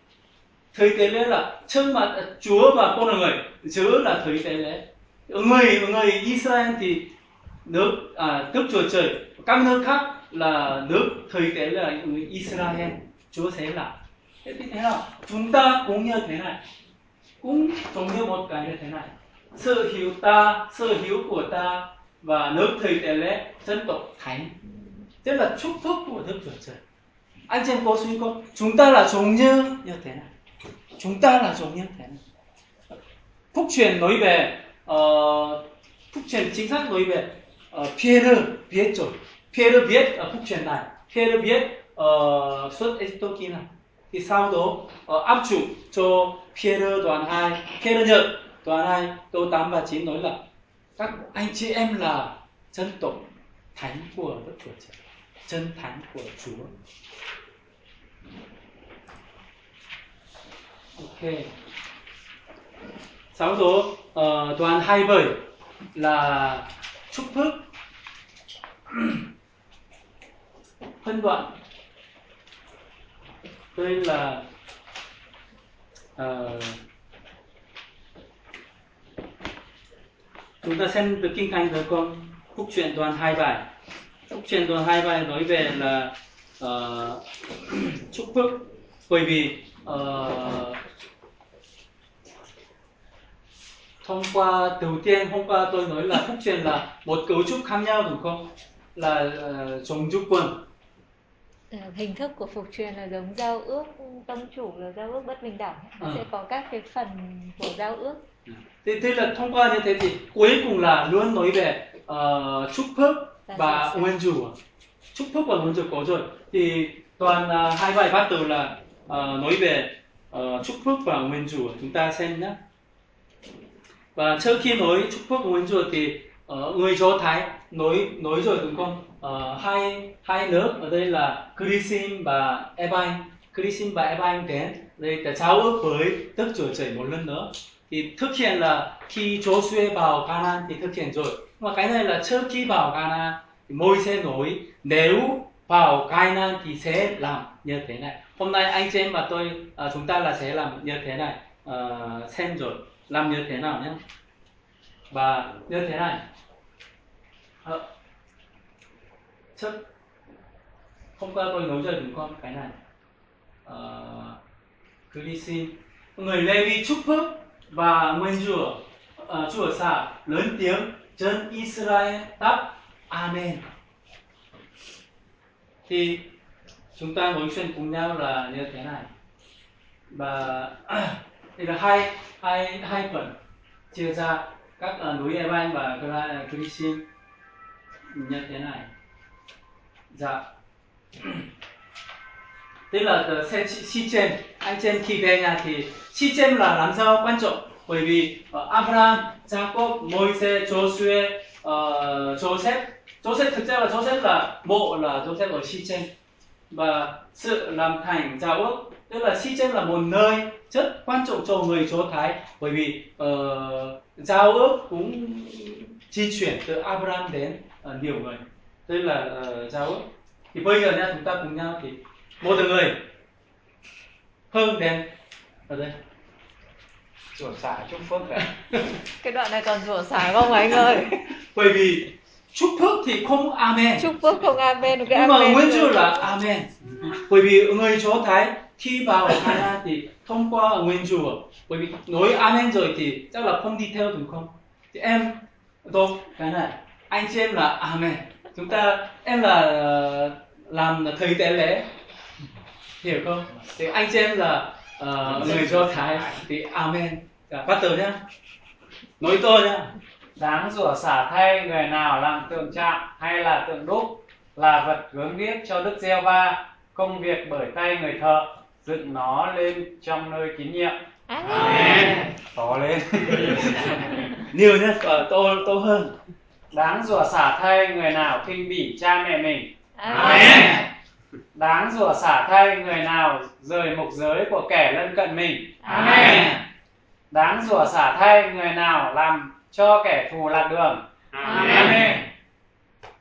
Thời tế lễ là trước mặt Chúa và con người, chứ là thời tế lễ. Người Israel thì nước Đức Chúa Trời, các nước khác là nước thời tế là người Israel, Chúa sẽ làm. Thế thì thế nào? Chúng ta cũng như thế này, cũng giống như một cái như thế này. Sở hữu ta, sở hữu của ta và nước thời tế lễ, dân tộc thánh, tức là chúc phúc của Đức Chúa Trời. Anh chị em có suy không? Chúng ta là giống như thế này, chúng ta là giống như thế này. Phúc Truyền nói về Phúc Truyền chính xác nói về Pierre biết rồi, Pierre biết Phúc Truyền này, Pierre biết Xuất Ai-Cập ký này, thì sau đó áp dụng cho Pierre đoạn 2, Pierre Nhật đoạn 2 câu 8 và 9 nói là các anh chị em là dân tộc thánh của Đức Chúa Trời, dân thánh của Chúa. Ok. Sau đó đoạn 27 là chúc phước. Phân đoạn đây là chúng ta xem từ Kinh Thánh với con Phúc Truyền đoạn 27. Phúc Truyền đoạn 27 nói về là chúc phước, bởi vì hôm qua đầu tiên hôm qua tôi nói là Phúc Truyền là một cấu trúc khác nhau đúng không? Là chống trúc quân. Hình thức của Phúc Truyền là giống giao ước tông chủ là giao ước bất bình đẳng, sẽ có các cái phần của giao ước. Thế là thông qua như thế thì cuối cùng là luôn nói về chúc phước và nguyên chủ. Chúc phước và nguyên chủ có rồi. Thì toàn 27 bắt đầu là nói về chúc phước và nguyên chủ, chúng ta xem nhé. Và trước khi nói chúc phước nguyên rủa thì người Do Thái nói rồi đúng không? Hai nước ở đây là Chrisim và Ebaim, Chrisim và Ebaim đến đây để giao ước với Đức Chúa Trời một lần nữa. Thì thực hiện là khi Joshua vào Canaan thì thực hiện rồi. Mà cái này là trước khi vào Canaan thì Môi-se nói nếu vào Canaan thì sẽ làm như thế này. Hôm nay anh chị em và tôi chúng ta là sẽ làm như thế này, xem rồi làm như thế nào nhé. Và như thế này trước hôm qua tôi nói cho chúng con cái này Chrisim, người Lê Vi chúc phước và nguyên Chúa ở xa lớn tiếng dân Israel đáp Amen. Thì chúng ta ngồi xuyên cùng nhau là như thế này. Và thì là hai phần chia ra các núi Eban và Gerizim như thế này. Dạ. Tức là Sicheng, anh trên khi về nhà thì Sicheng là làm sao quan trọng, bởi vì Abraham, Gia-cốp, Moses, Joseph thực ra là Joseph là mộ là Joseph ở Sicheng, và sự làm thành gia ước, tức là Sicheng là một nơi rất quan trọng cho người Do Thái, bởi vì gia ước cũng di chuyển từ Abraham đến nhiều người, tức là gia ước. Thì bây giờ nha, chúng ta cùng nhau thì một người hướng đến ở đây rủa xả chúc phước này. Cái đoạn này còn rủa xả không anh ơi? Bởi vì chúc phước thì không amen, chúc phước không amen, cái nhưng amen mà nguyên Chúa là amen. Bởi vì người Do Thái khi vào Canaan thì thông qua nguyên Chúa, bởi vì nói amen rồi thì chắc là không đi theo đúng không? Thì em đọc cái này, anh chị em là amen, chúng ta em là làm thầy tế lễ, hiểu không? Thì anh chị em là người Do Thái thì amen. Bắt đầu nhá, nói tôi nhá. Đáng rủa xả thay người nào làm tượng chạm hay là tượng đúc, là vật gớm ghiếc cho Đức Giê-hô-va, công việc bởi tay người thợ, dựng nó lên trong nơi kín nhiệm. Amen. To lên. Nhiều nhất to hơn. Đáng rủa xả thay người nào khinh bỉ cha mẹ mình. Amen. Đáng rủa xả thay người nào rời mục giới của kẻ lân cận mình. Amen. Đáng rủa xả thay người nào làm cho kẻ thù lạc đường. Amen.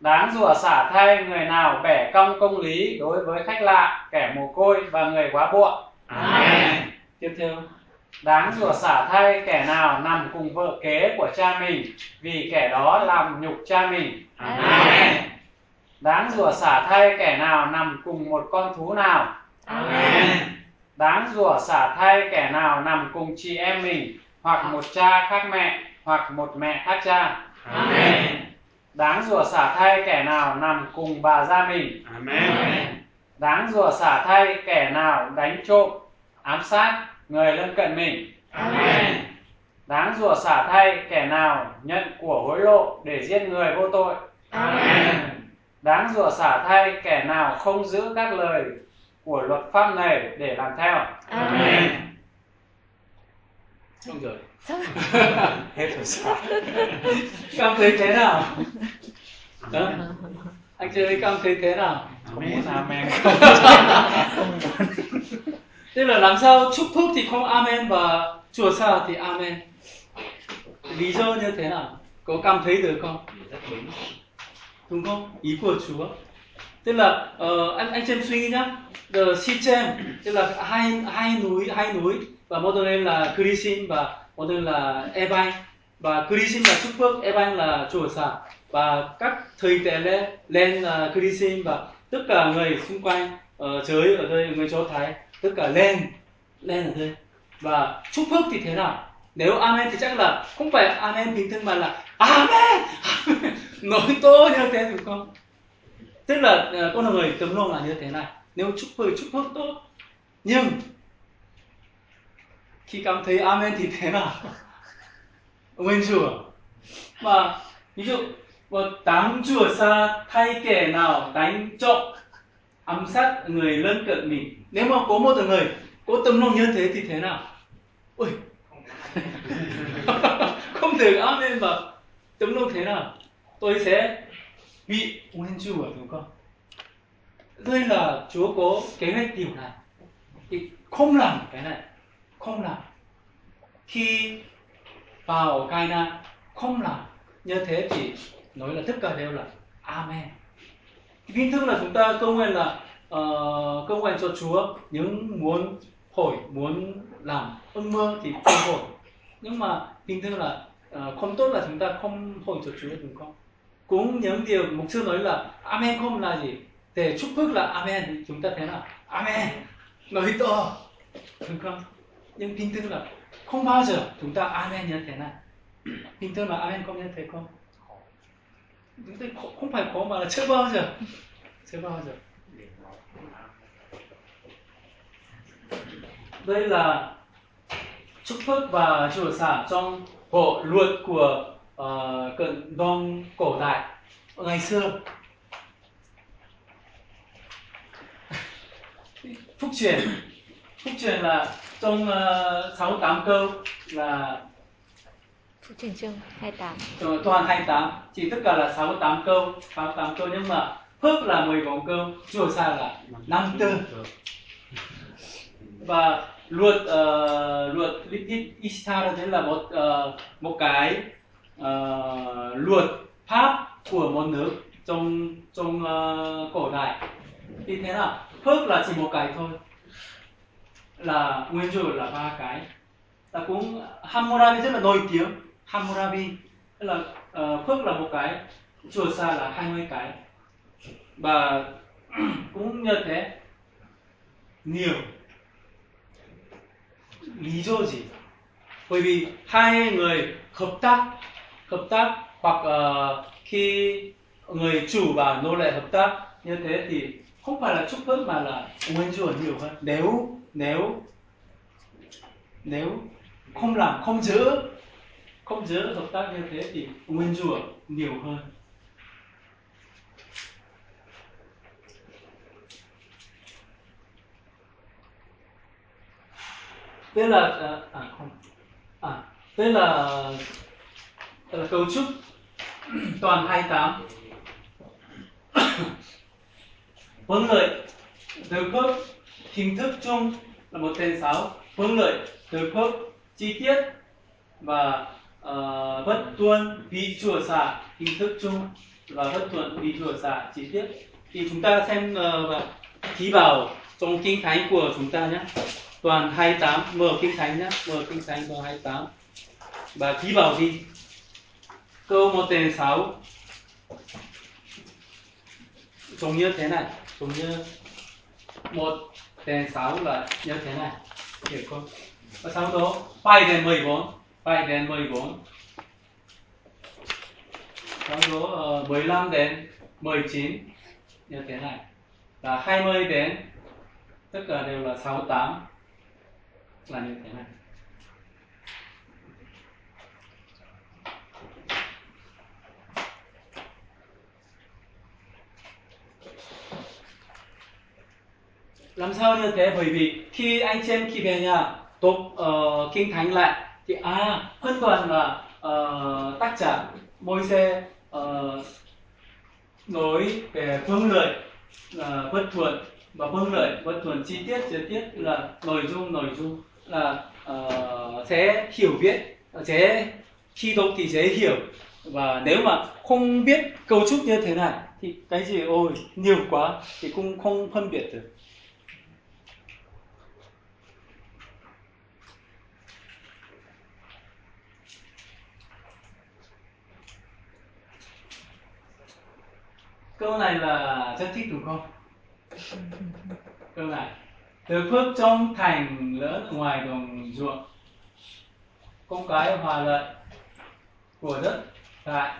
Đáng rủa xả thay người nào bẻ cong công lý đối với khách lạ, kẻ mồ côi và người quá buộc. Amen. Tiếp theo, đáng rủa xả thay kẻ nào nằm cùng vợ kế của cha mình, vì kẻ đó làm nhục cha mình. Amen. Đáng rủa xả thay kẻ nào nằm cùng một con thú nào. Amen. Đáng rủa xả thay kẻ nào nằm cùng chị em mình, hoặc một cha khác mẹ, hoặc một mẹ khác cha. Amen. Đáng rủa xả thay kẻ nào nằm cùng bà gia mình. Amen. Đáng rủa xả thay kẻ nào đánh trộm, ám sát người lân cận mình. Amen. Đáng rủa xả thay kẻ nào nhận của hối lộ để giết người vô tội. Amen. Đáng rủa xả thay kẻ nào không giữ các lời của luật pháp này để làm theo. Amen. Xong rồi. Hết rồi sao? Cảm thấy thế nào? Anh chị ấy cảm thấy thế nào? Không muốn amen. Tức là làm sao chúc phúc thì không amen và chùa xa thì amen. Lý do như thế nào? Có cảm thấy được không? Đúng không? Ý của Chúa. Tức là anh chị em suy nghĩ nhá. Sicheng tức là hai núi và một tên là Gerizim và một tên là Eban, và Gerizim là chúc phước, Eban là chùa xả, và các thầy tế lễ lên là Gerizim và tất cả người xung quanh giới ở đây, người Do Thái tất cả lên ở đây và chúc phước thì thế nào? Nếu amen thì chắc là không phải amen bình thường mà là amen, amen. Nói to như thế đúng không? Tức là con người tấm lòng là như thế này, nếu chúc phước tốt, nhưng khi cảm thấy amen thì thế nào? Nguyên Chúa. Mà ví dụ một đám rủa xả thay kẻ nào đánh trộm, ám sát người lân cận mình, nếu mà có một người có tâm lòng như thế thì thế nào? Ui, không được amen mà tâm lòng thế nào? Tôi sẽ bị nguyên Chúa đúng không? Đây là Chúa có kế hoạch điều này, thì không làm cái này. Không làm. Khi vào Canaan không làm như thế thì nói là tất cả đều là amen. Bình thường là chúng ta công nguyện là công nguyện cho Chúa, những muốn hỏi, muốn làm ước mơ thì không hỏi. Nhưng mà bình thường là không tốt là chúng ta không hỏi cho Chúa đúng không? Cũng những điều mục sư nói là amen không là gì? Để chúc phước là amen, chúng ta thế nào? Amen. Nói to. Đúng không? Nhưng bình thường là Không bao giờ chúng ta amen như thế này. Bình thường là amen không như thế không? Chúng ta không phải khó mà là chưa bao giờ. Chưa bao giờ. Đây là chúc phước và chủ sản trong bộ luật của cận đông cổ đại ngày xưa. Phúc truyền. Phúc truyền là trong 68 câu là Phúc truyền chương 28. Toàn 28, chỉ tất cả là 68 câu, 68 câu nhưng mà phước là 14 câu, chùa xa là 54. Và luật Lít-ít-ít-sa thế là một cái luật pháp của một nước trong cổ đại. Thì thế nào? Phước là chỉ một cái thôi, là nguyên chủ là ba cái. Là cũng Hammurabi rất là nổi tiếng. Hammurabi là phước là một cái, chùa xa là 20 cái. Và cũng như thế nhiều lý do gì? Bởi vì hai người hợp tác hoặc khi người chủ và nô lệ hợp tác như thế thì không phải là chúc phước mà là nguyên rủa nhiều hơn. Nếu không làm, không giữ hợp tác như thế thì nguyên rủa nhiều hơn. Đây là cấu trúc toàn 28. Huấn lợi từ phước hình thức chung là 1/6, huấn lợi từ phước chi tiết và bất tuân vì chùa xả hình thức chung và bất tuân vì chùa xả chi tiết. Thì chúng ta xem và ký vào trong Kinh Thánh của chúng ta nhé. Toàn 28, mở Kinh Thánh nhé, mở Kinh Thánh toàn 28 và ký vào đi. Câu 1/6 trông như thế này, trông như 1/6 là như thế này, hiểu không? Và sau đó 7 đến 14, sau đó 15 đến 19 như thế này, là 20 đến tất cả đều là 68 là như thế này. Làm sao như thế? Bởi vì khi anh chị em khi về nhà đọc Kinh Thánh lại thì hơn toàn là tác giả Môi-se nói về phương lợi bất thuận và phương lợi bất thuận chi tiết là nội dung là sẽ hiểu biết, sẽ khi đọc thì dễ hiểu. Và nếu mà không biết cấu trúc như thế này thì cái gì ôi nhiều quá thì cũng không phân biệt được. Câu này là rất thích đúng không? Câu này từ phước trong thành lẫn ngoài đồng ruộng, công cái hòa lợi của đất tại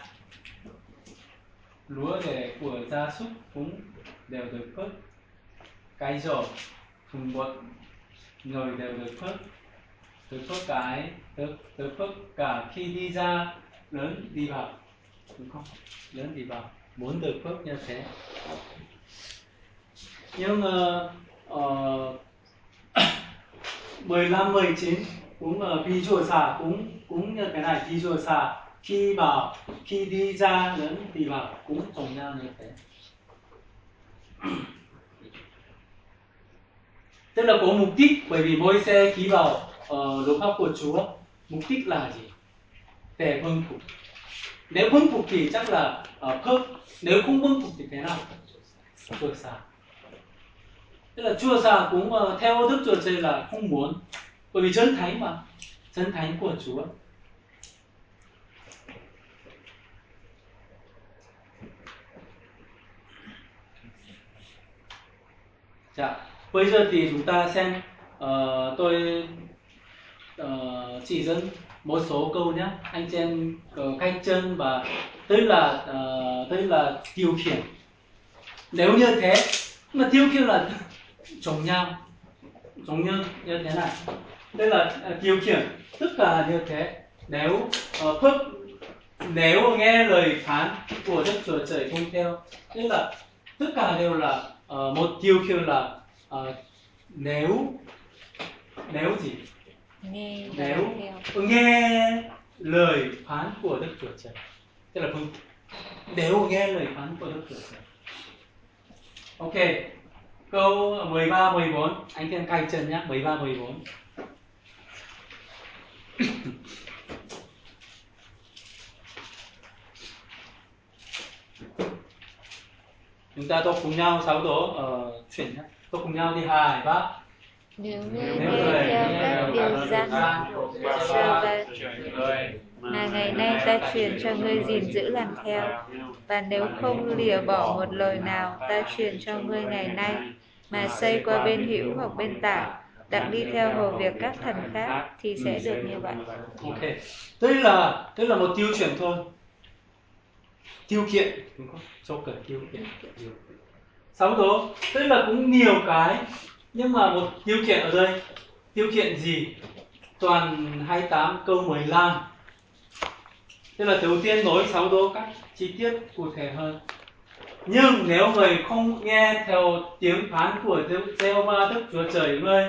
lúa để của gia súc cũng đều được phước, cái giỏ thùng bột nồi đều được phước, từ phước cả khi đi ra lớn đi vào, đúng không? Lớn đi vào muốn được phước như thế. Nhưng 15-19 cũng ví dụ xả cũng như cái này, ví dụ xả khi vào khi đi ra đến thì vào cũng trồng nhau như thế. Tức là có mục đích, bởi vì Môi-se ký vào luật pháp của Chúa, mục đích là gì? Để vâng phục. Nếu vâng phục thì chắc là phước, nếu không vâng phục thì thế nào? Chùa xả. Tức là chùa xả cũng theo đức chùa chơi là không muốn, bởi vì chân thánh mà, chân thánh của Chúa. Dạ, bây giờ thì chúng ta xem tôi chỉ dẫn một số câu nhé, anh chị em cách chân và tức là tiêu khiển. Nếu như thế mà tiêu khiển là chống nhau, giống như thế này, tức là tiêu khiển tức là như thế. Nếu nếu nghe lời phán của Đức Chúa Trời không theo, tức là tất cả đều là một tiêu khiển là nếu gì? Nghe lời phán của Đức Chúa Trời, tức là không, nếu nghe lời phán của Đức Chúa Trời. Ok, câu 13-14 anh em canh chân nhé, 13-14. Chúng ta đọc cùng nhau 6 đố chuyển nhé, đọc cùng nhau đi 2, 3. Nếu người theo điều gian của sao ta mà ngày nay ta truyền cho ngươi gìn giữ làm theo, và nếu không lìa bỏ một lời nào ta truyền cho ngươi ngày nay mà xây qua bên hữu hoặc bên tả, đặng đi theo hầu việc các thần khác thì sẽ được như vậy. Ok, tức là một tiêu chuẩn thôi, tiêu kiện đúng không? Cho cần tiêu kiện. Sáu đó, tức là cũng nhiều cái, nhưng mà một tiêu kiện ở đây, tiêu kiện gì? Toàn 28 câu 15. Tức là đầu tiên nói 6 đố các chi tiết cụ thể hơn. Nhưng nếu người không nghe theo tiếng phán của Giê-hô-va Đức Chúa Trời ngươi,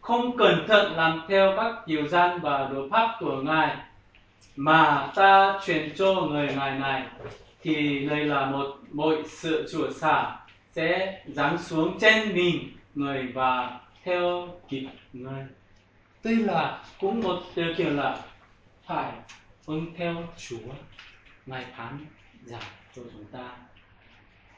không cẩn thận làm theo các điều răn và luật pháp của Ngài mà ta truyền cho người Ngài này, thì đây là một mọi sự chủa xả sẽ giáng xuống trên mình người và theo kịp người. Tức là cũng một điều kiện là phải vâng theo Chúa, Ngài phán giảng cho chúng ta.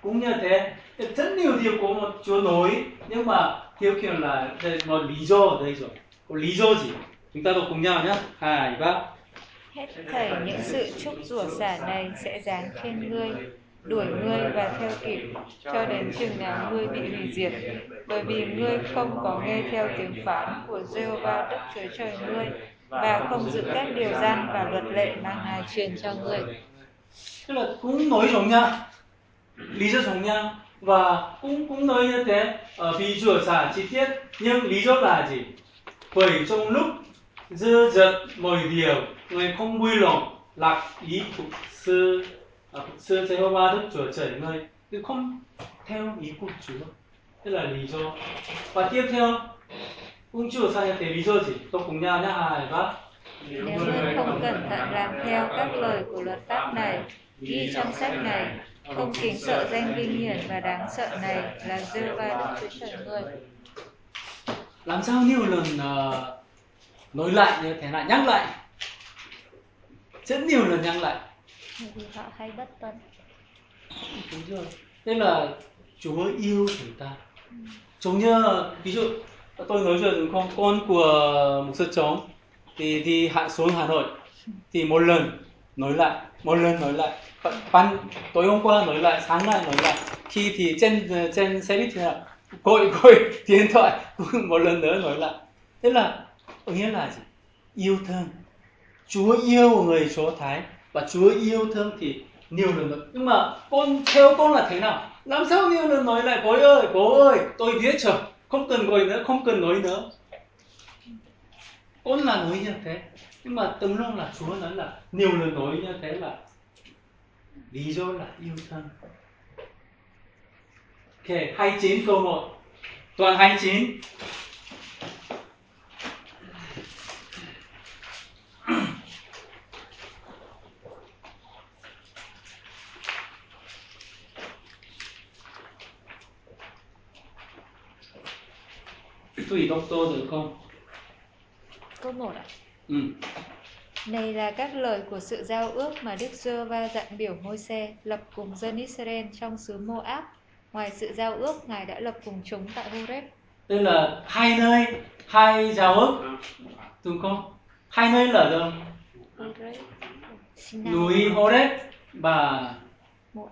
Cũng như thế, rất nhiều điều có một Chúa nói, nhưng mà điều kiện là một lý do ở đây rồi. Có lý do gì? Chúng ta đọc cùng nhau nhé. 2, 3. Hết thảy những sự chúc rủa xả này sẽ giáng trên ngươi, đuổi ngươi và theo kịp, cho đến chừng nào ngươi bị hủy diệt, bởi vì ngươi không có nghe theo tiếng phán của Giê-hô-va Đức Chúa Trời ngươi, và không giữ các điều răn và luật lệ mà Ngài truyền cho ngươi. Tức là cũng nói giống nhau, lý do giống nhau, và cũng nói như thế, vì chủa xả chi tiết, nhưng lý do là gì? Bởi trong lúc dư dật mọi điều, người không vui lòng lạc ý phục sự Giê-hô-va Đức Chúa Trời ngươi, cứ không theo ý của Chúa, tức là lý do. Và tiếp theo cũng chủa xả như thế, lý do gì? Tôi cùng nhau nhé, 2, 3. Nếu ngươi không cẩn thận làm theo các lời của luật pháp này, ghi trong sách này, không kính sợ danh vinh hiển và đáng sợ này là Giê-hô-va Đức Chúa Trời ngươi. Làm sao nhiều lần nói lại như thế này, nhắc lại, rất nhiều lần nhắc lại. Vì họ hay bất tuân. Đúng rồi. Nên là Chúa yêu chúng ta. Giống như ví dụ tôi nói chuyện không, con của một sư chóng thì đi hạ xuống Hà Nội thì một lần nói lại, một lần nói lại, ban tối hôm qua nói lại, sáng nay nói lại, khi thì trên xe buýt thì là gọi điện thoại một lần nữa nói lại. Thế là nghĩa là gì? Yêu thương. Chúa yêu người Do Thái và Chúa yêu thương thì nhiều lần nữa. Nhưng mà con theo con là thế nào? Làm sao nhiều lần nói lại, bố ơi, tôi biết rồi, không cần gọi nữa, không cần nói nữa. Con là nói như thế, nhưng mà tâm lòng là Chúa nói là nhiều lần nói như thế là lý do là yêu thương. Ok, 29 câu 1, đoạn 29. Tùy đọc tô được không? Câu 1 ạ? Ừ. Này là các lời của sự giao ước mà Đức Giê-hô-va dặn biểu Môi-se lập cùng dân Israel trong xứ Moab. Ngoài sự giao ước Ngài đã lập cùng chúng tại Horeb. Tức là hai nơi, hai giao ước, đúng không? Hai nơi là đâu? Núi Horeb và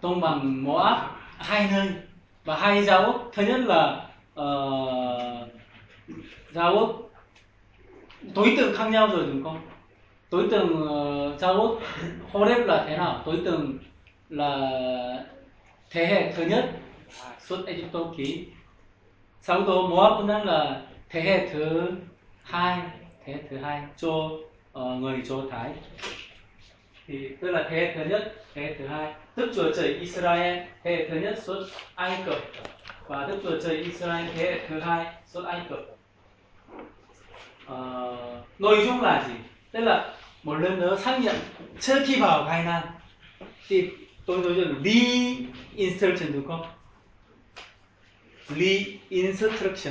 đồng bằng Moab, hai nơi và hai giao ước. Thứ nhất là giao ước đối tượng khác nhau rồi đúng không? Đối tượng Gia-cốp, Horeb là thế nào? Đối tượng là thế hệ thứ nhất xuất Ai Cập ký. Sau đó Moab là thế hệ thứ hai, cho người Do Thái. Thì tức là thế hệ thứ nhất, thế hệ thứ hai. Đức Chúa Trời Israel thế hệ thứ nhất xuất Ai Cập, và Đức Chúa Trời Israel thế hệ thứ hai xuất Ai Cập. Nội dung là gì? Tức là một lần nữa xác nhận trước khi vào Canaan thì tôi nói rằng re-instruction đúng không? Re-instruction,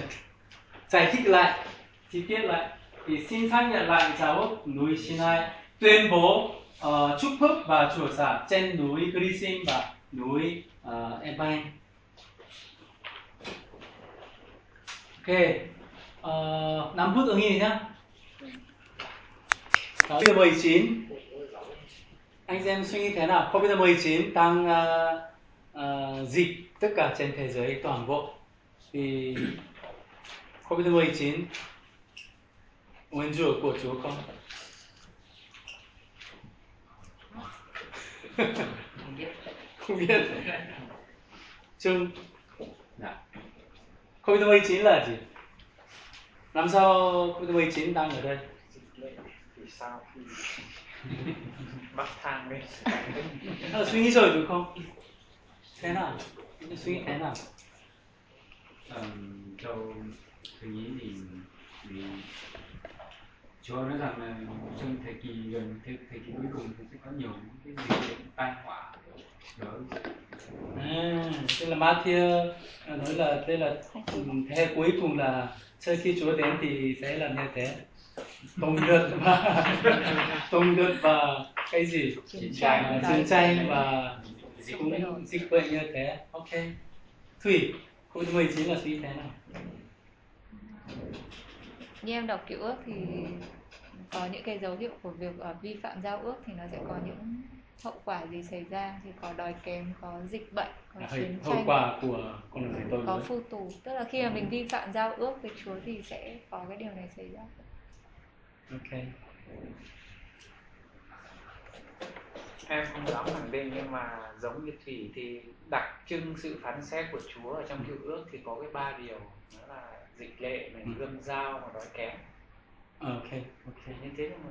giải thích lại, chi tiết lại, thì xin xác nhận lại giáo núi Sinai, tuyên bố chúc phúc và chùa xả trên núi Gerizim và núi Eban. Ok, 5 phút ứng ý nhé. 19, anh em suy nghĩ thế nào? COVID-19 đang dịch tất cả trên thế giới toàn bộ. Thì COVID-19 nguyên rủa của Chúa không? Không biết. Chung, COVID-19 là gì? Làm sao COVID-19 đang ở đây? Sao khi bắt thang lên suy nghĩ rồi đúng không? Thế nào? Suy nghĩ thế nào? Theo suy nghĩ thì Chúa nói rằng là trong thời kỳ gần thời kỳ cuối cùng thì sẽ có nhiều cái gì để tai họa đó. Tức là Ma-thi-ơ nói là đây là thế cuối cùng là trước khi Chúa đến thì sẽ làm như thế. Tông đợt và cái gì? Chiến tranh và dịch bệnh như thế. Ok. Thủy, COVID-19 là suy thế nào? Như em đọc Cựu Ước thì có những cái dấu hiệu của việc vi phạm giao ước thì nó sẽ có những hậu quả gì xảy ra, thì có đói kém, có dịch bệnh, có chiến tranh. Hậu quả của con người tôi có phu tù, tức là khi mà mình vi phạm giao ước với Chúa thì sẽ có cái điều này xảy ra. Ok. Em không dám khẳng định nhưng mà giống như Thủy thì đặc trưng sự phán xét của Chúa ở trong Cựu Ước thì có cái 3 điều, đó là dịch lệ, gươm dao và đói kém. Ok. Như thế mà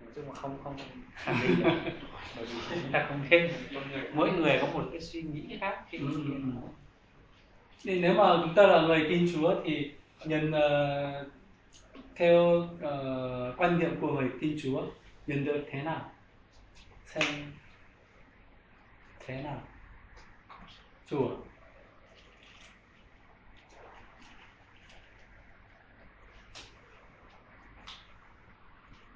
nói chung là không khẳng định được, bởi vì chúng ta không thêm mỗi người có một cái suy nghĩ khác. Thì nếu mà chúng ta là người tin Chúa thì nhân theo quan niệm của người tin Chúa nhận được thế nào? Xem thế nào? Chúa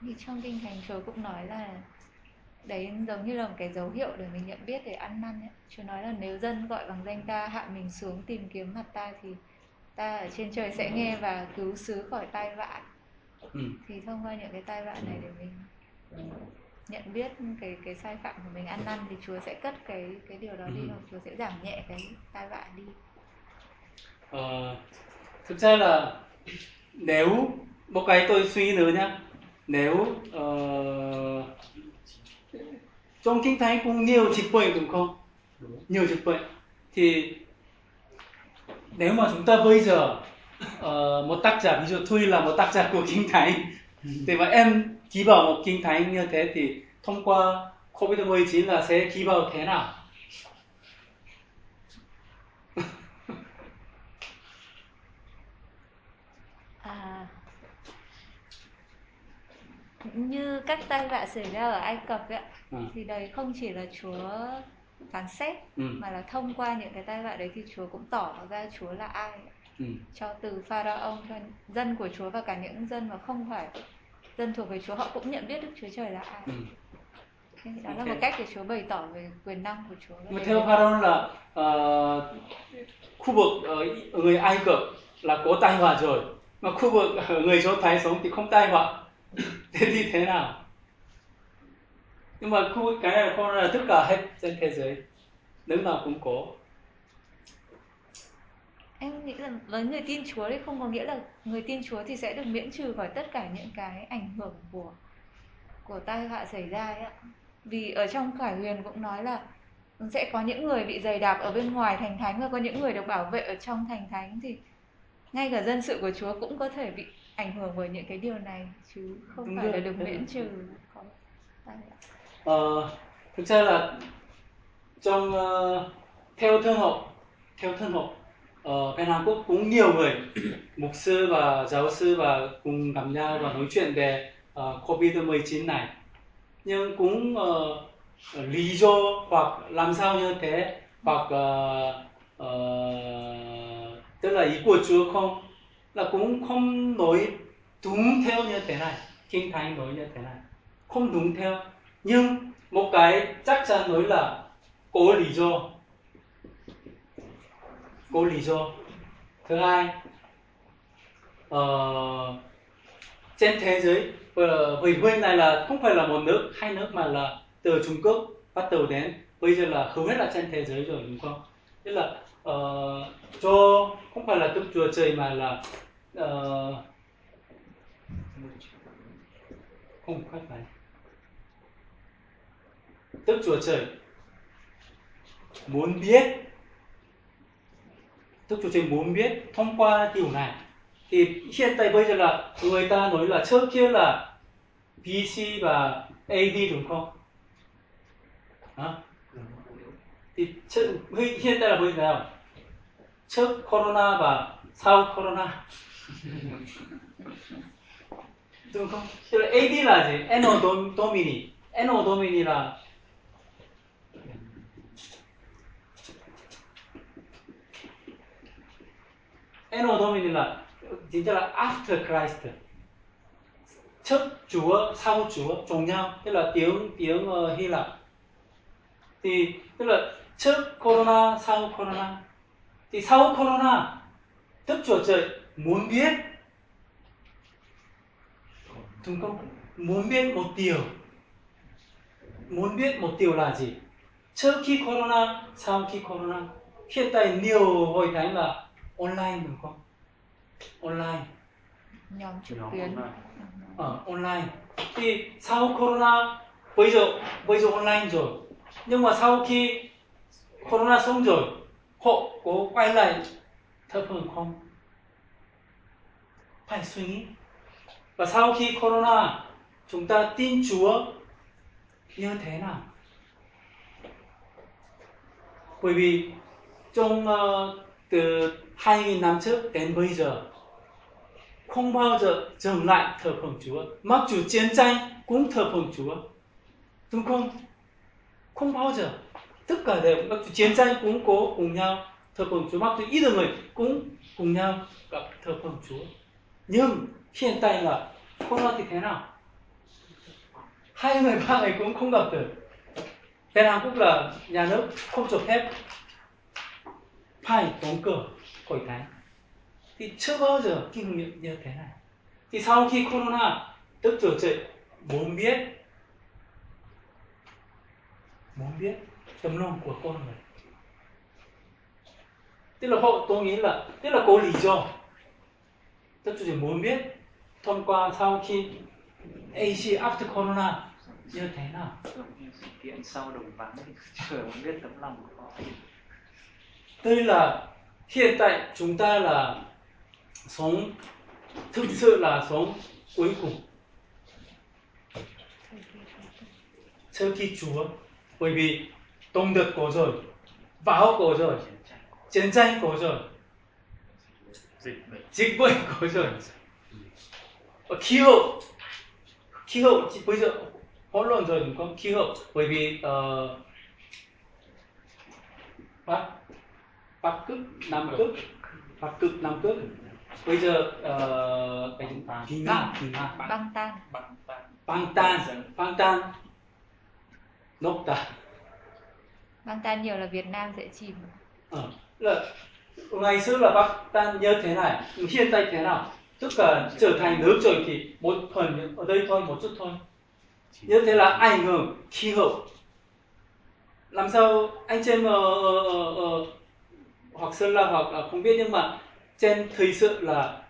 thì trong Kinh Thánh Chúa cũng nói là đấy giống như là một cái dấu hiệu để mình nhận biết, để ăn năn ấy. Chúa nói là nếu dân gọi bằng danh ta, hạ mình xuống tìm kiếm mặt ta thì ta ở trên trời sẽ nghe và cứu xứ khỏi tai vạ. Thì thông qua những cái tai vạ này để mình nhận biết cái sai phạm của mình, ăn năn, thì Chúa sẽ cất cái điều đó đi, hoặc Chúa sẽ giảm nhẹ cái tai vạ đi. Thực ra là nếu một cái tôi suy nghĩ nữa nhá, nếu trong Kinh Thánh cũng nhiều dịch bệnh đúng không? Nhiều dịch bệnh thì nếu mà chúng ta bây giờ một tác giả, ví dụ Thuy là một tác giả của Kinh Thánh, thì mà em ký vào một Kinh Thánh như thế thì thông qua COVID-19 là sẽ ký vào thế nào? Như các tai vạ xảy ra ở Ai Cập ấy, thì đấy không chỉ là Chúa phán xét mà là thông qua những cái tai vạ đấy thì Chúa cũng tỏ ra Chúa là ai, cho từ Pharaon cho dân của Chúa và cả những dân mà không phải dân thuộc về Chúa, họ cũng nhận biết Đức Chúa Trời là ai. Thế đó là một cách để Chúa bày tỏ về quyền năng của Chúa. Mà theo Pharaon là khu vực người Ai Cập là có tai họa rồi, mà khu vực người Do Thái sống thì không tai họa. Thế thì thế nào? Nhưng mà cái này không là tất cả hết trên thế giới, nước nào cũng có. Em nghĩ là với người tin Chúa thì không có nghĩa là người tin Chúa thì sẽ được miễn trừ khỏi tất cả những cái ảnh hưởng của tai họa xảy ra ấy ạ. Vì ở trong Khải Huyền cũng nói là sẽ có những người bị dày đạp ở bên ngoài thành thánh và có những người được bảo vệ ở trong thành thánh, thì ngay cả dân sự của Chúa cũng có thể bị ảnh hưởng bởi những cái điều này chứ không phải là được miễn trừ. Thực ra là trong theo thân học ở bên Hàn Quốc cũng nhiều người mục sư và giáo sư và cùng gặp nhau và nói chuyện về COVID-19 này, nhưng cũng lý do hoặc làm sao như thế, hoặc tức là ý của Chúa không, là cũng không nói đúng theo như thế này. Kinh Thánh nói như thế này không đúng theo, nhưng một cái chắc chắn nói là có lý do. Thứ hai, trên thế giới vì huynh này là không phải là một nước hai nước mà là từ Trung Quốc bắt đầu đến bây giờ là hầu hết là trên thế giới rồi, đúng không? Tức là cho không phải là Đức Chúa Trời mà là không khác này Đức Chúa Trời muốn biết, Đức Chúa Trời muốn biết thông qua điều này. Thì hiện tại bây giờ là người ta nói là trước kia là BC và AD, đúng không? Hả? Thì hiện tại là bây giờ nào? Trước Corona và sau Corona. Đúng không? Thì là AD là gì? Anno Domini là Anno Domini là 진짜 là after Christ, trước Chúa, sau Chúa, trùng nhau. Tức là tiếng Hy Lạp. Thì tức là trước Corona, sau Corona. Thì sau Corona, Đức Chúa Trời muốn biết, đúng không? Muốn biết một điều là gì? Trước khi Corona, sau khi Corona. Hiện tại nhiều hội thánh là online, đúng không? Online nhóm trực tuyến ở online. Thì sau Corona bây giờ online rồi, nhưng mà sau khi Corona xong rồi họ có quay lại thờ phượng không? Phải suy nghĩ. Và sau khi Corona chúng ta tin Chúa như thế nào? Bởi vì trong từ 2000 năm trước đến bây giờ không bao giờ dừng lại thờ phượng Chúa, mặc dù chiến tranh cũng thờ phượng Chúa, đúng không? Không bao giờ, tất cả đều, mặc dù chiến tranh cũng cố cùng nhau thờ phượng Chúa, mặc dù ít người cũng cùng nhau gặp thờ phượng Chúa. Nhưng hiện tại là Corona thì thế nào? 2 ngày 3 ngày cũng không gặp được. Bên Hàn Quốc là nhà nước không cho phép phải đóng cửa hội thánh. Thì chưa bao giờ kinh nghiệm như thế này. Thì sau khi Corona, Đức Chúa Trời muốn biết tấm lòng của con người. Tức là tôi nghĩ là có lý do. Đức Chúa Trời muốn biết thông qua sau khi AC after Corona như thế nào. Sự kiện sau đồng vắng, trời muốn biết tấm lòng của họ. Đây là hiện tại chúng ta là sống, thực sự là sống cuối cùng trước khi Chúa. Bởi vì động đất có rồi, bão có rồi, chiến tranh có rồi, dịch bệnh có rồi, khí hậu bây giờ hỗn loạn rồi, đúng không? Khí hậu bởi vì Bắc cực, Nam cực. Bây giờ băng tan. Băng tan nhiều là Việt Nam sẽ chìm. Ngày xưa là băng tan như thế này, hiện tại thế nào? Tất cả trở thành nước rồi thì một phần ở đây thôi, một chút thôi. Như thế là ảnh hưởng khí hậu. Làm sao anh chị hoặc Sơn La hoặc là không biết, nhưng mà trên thực sự là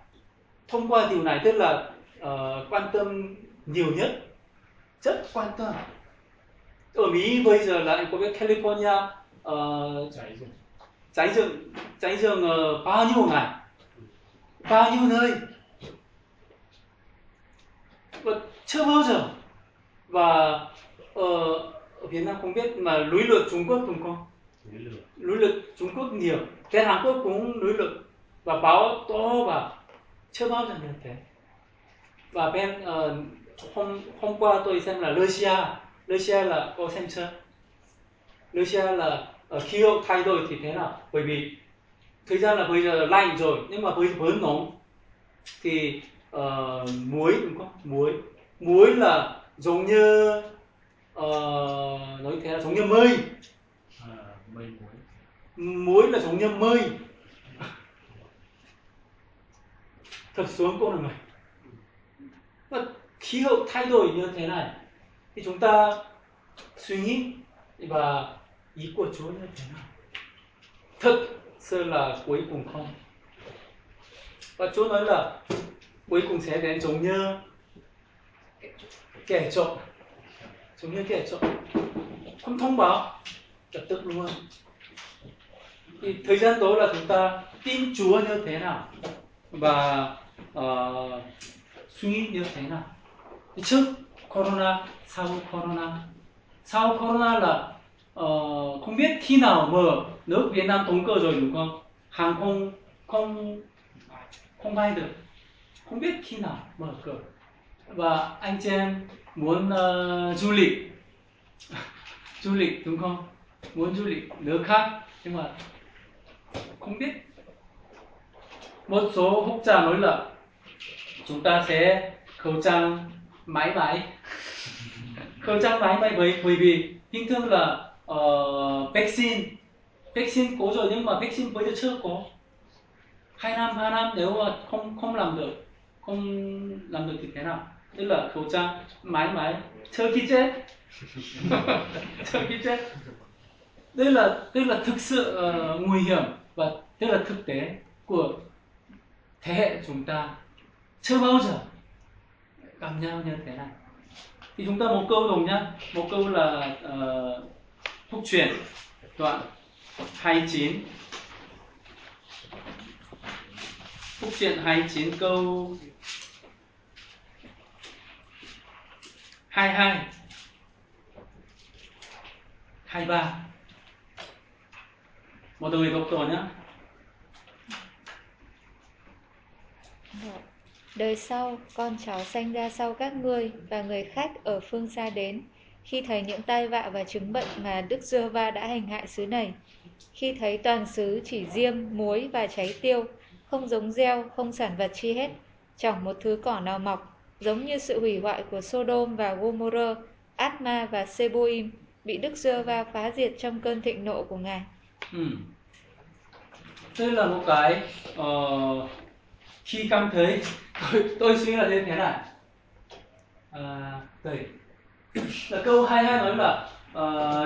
thông qua điều này, tức là quan tâm nhiều nhất, rất quan tâm. Ở Mỹ bây giờ là em có biết California cháy rừng bao nhiêu ngày, bao nhiêu nơi và chưa bao giờ. Và ở Việt Nam không biết, mà núi lửa Trung Quốc cũng có, núi lửa Trung Quốc nhiều, thế Hàn Quốc cũng núi lửa và bão to và chưa bao giờ như thế. Và bên hôm qua tôi xem là Russia là có xem chưa? Russia là khí hậu thay đổi thì thế nào? Bởi vì thời gian là bây giờ lạnh rồi nhưng mà bây giờ vẫn nóng, thì muối đúng không? Muối là giống như nói thế là giống như mây, muối là giống như mây thật xuống cô này. Mà khí hậu thay đổi như thế này thì chúng ta suy nghĩ và ý của Chúa như thế nào, thật sự là cuối cùng không. Và Chúa nói là cuối cùng sẽ đến giống như kẻ trộm, không thông báo, lập tức luôn. Thì thời gian đó là chúng ta tin Chúa như thế nào và suy nghĩ như thế nào. Trước Corona, sau Corona là không biết khi nào mở nước Việt Nam thống cơ rồi đúng không? Hàng không không bay được, không biết khi nào mở cửa. Và anh chị em muốn du lịch đúng không? Muốn du lịch nước khác nhưng mà không biết. Một số học giả nói là chúng ta sẽ khẩu trang mãi mãi bởi vì bình thường là vaccine có rồi nhưng mà vaccine bây giờ chưa có. 2 năm 3 năm nếu mà không làm được thì thế nào? Tức là khẩu trang mãi mãi chờ khi chết. Đây là thực sự nguy hiểm, và đây là thực tế của thế hệ chúng ta chưa bao giờ cảm nhận như thế này. Thì chúng ta một câu đồng nhá, một câu là Phúc Truyền đoạn 29, Phúc Truyền 29 câu 22, 23. Một người đọc to nhá. Đời sau, con cháu sanh ra sau các ngươi và người khách ở phương xa đến, khi thấy những tai vạ và chứng bệnh mà Đức Giê-hô-va đã hành hại xứ này, khi thấy toàn xứ chỉ diêm, muối và trái tiêu, không giống gieo, không sản vật chi hết, chẳng một thứ cỏ nào mọc, giống như sự hủy hoại của Sodom và Gomorrha, Adma và Seboim bị Đức Giê-hô-va phá diệt trong cơn thịnh nộ của Ngài. Đây là một cái khi cảm thấy tôi suy nghĩ là như thế này. Là câu 22 nói là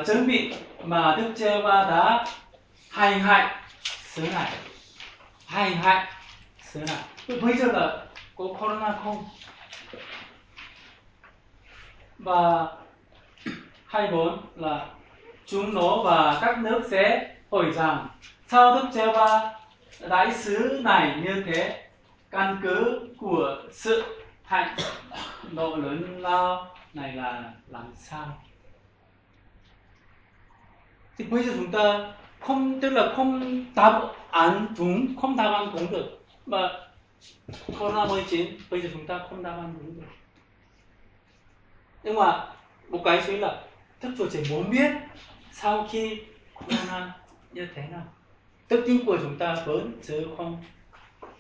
chuẩn bị mà Đức Giê-hô-va đã hành hại xứ này. Bây giờ là có Corona không? Và 24 là chúng nó và các nước sẽ hỏi rằng sao Đức Giê-hô-va đãi xứ này như thế, căn cứ của sự thạnh độ lớn lao này là làm sao? Thì bây giờ chúng ta không, tức là không đáp án đúng được, mà Corona-19 bây giờ chúng ta không đáp án đúng được. Nhưng mà một cái suy là Đức Chúa Trời muốn biết sau khi Corona như thế nào. Đức tin của chúng ta vẫn chứ không.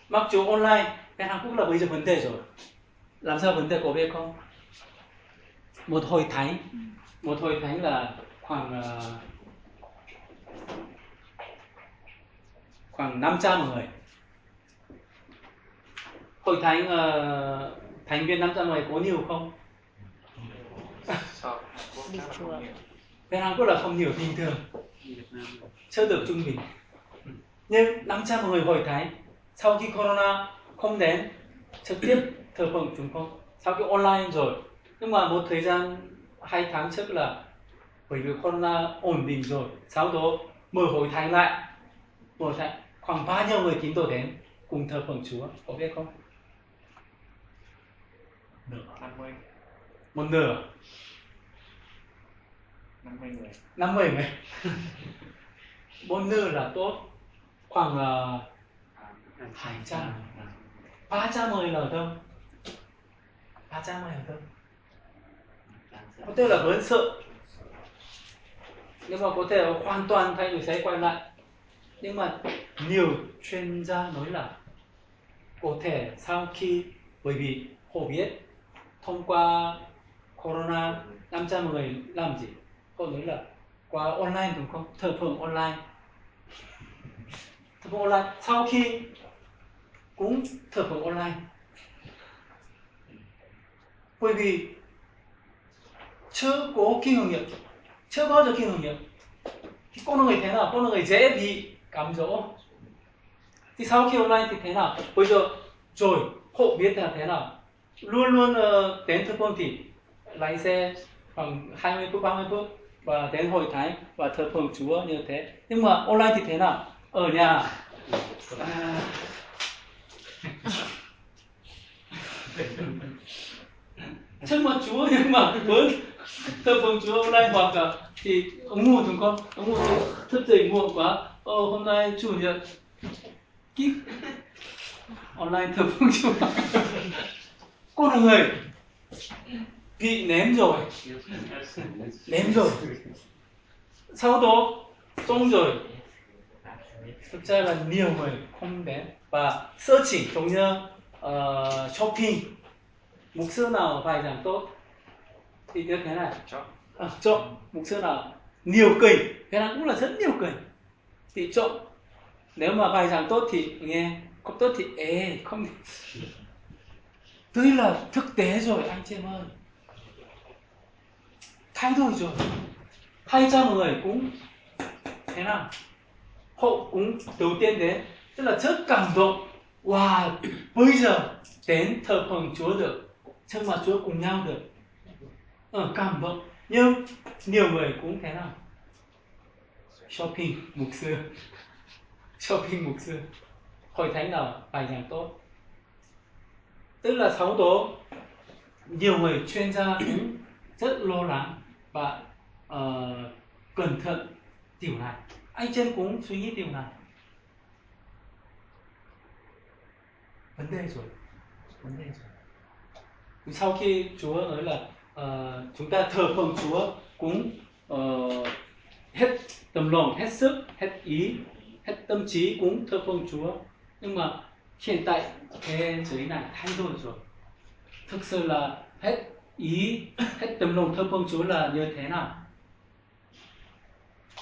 Mặc dù online, bên Hàn Quốc là bây giờ vấn đề rồi. Làm sao vấn đề có biết không? Một hội thánh là khoảng 500 người. Hội thánh thành viên 500 người có nhiều không? Bên Hàn Quốc là không nhiều, bình thường. Chưa được trung bình. nên lắng cha mọi người hỏi cái sau khi corona không đến trực tiếp thờ phượng chúng con sau khi online rồi, nhưng mà một thời gian 2 tháng trước là bởi vì corona ổn định rồi, sau đó mở hội thánh lại, mở thánh khoảng bao nhiêu người tín đồ đến cùng thờ phượng Chúa, có biết không? Nửa 50, một nửa 50 người, 50 người một nửa là tốt, khoảng 200 310 là ở đâu? 310 ở đâu? Có thể là vẫn sợ, nhưng mà có thể là hoàn toàn thay đổi sẽ quay lại. Nhưng mà nhiều chuyên gia nói là có thể sau khi, bởi vì họ biết thông qua corona 500 người làm gì, họ nói là qua online đúng không? Thờ phượng online, thờ phượng online sau khi cũng thờ phượng online, bởi vì chưa có kinh nghiệm, chưa bao giờ kinh nghiệm. Thì con người thế nào? Con người dễ bị cám dỗ. Thì sau khi online thì thế nào? Bây giờ rồi họ biết là thế nào. Luôn luôn đến thờ phượng thì lái xe khoảng 20 phút, 30 phút và đến hội thánh và thờ phượng Chúa như thế. Nhưng mà online thì thế nào? Ở nhà. Trước mặt Chúa nhưng mà vẫn thờ phượng Chúa online, hoặc là thì ủng hộ chúng con, ủng hộ thức dậy muộn quá, hôm nay chủ nhật kíp online thờ phượng Chúa. Cô là người bị ném rồi sau đó xong rồi, thực ra là nhiều người không đến và sơ chỉ giống như shopping. Mục sư nào bài giảng tốt thì như thế này chọn mục sư nào nhiều kênh, thế là cũng là rất nhiều kênh thì chọn. Nếu mà bài giảng tốt thì nghe, không tốt thì không. Tuy là thực tế rồi anh chị em ơi, thay đổi rồi, thay cho mọi người cũng thế nào, họ cũng đầu tiên đến tức là rất cảm động. Wow, bây giờ đến thờ phượng Chúa được, trước mặt Chúa cùng nhau được, cảm động. Nhưng nhiều người cũng thế nào, shopping mục sư hội thánh nào bài giảng tốt. Tức là sáu tố nhiều người chuyên gia cũng rất lo lắng và cẩn thận điều này. Anh Trân cũng suy nghĩ điều này, vấn đề rồi. Sau khi Chúa nói là chúng ta thờ phượng Chúa cũng hết tầm lòng, hết sức, hết ý, hết tâm trí cũng thờ phượng Chúa. Nhưng mà hiện tại thế giới này thay đổi rồi, thực sự là hết ý, hết tầm lòng thờ phượng Chúa là như thế nào?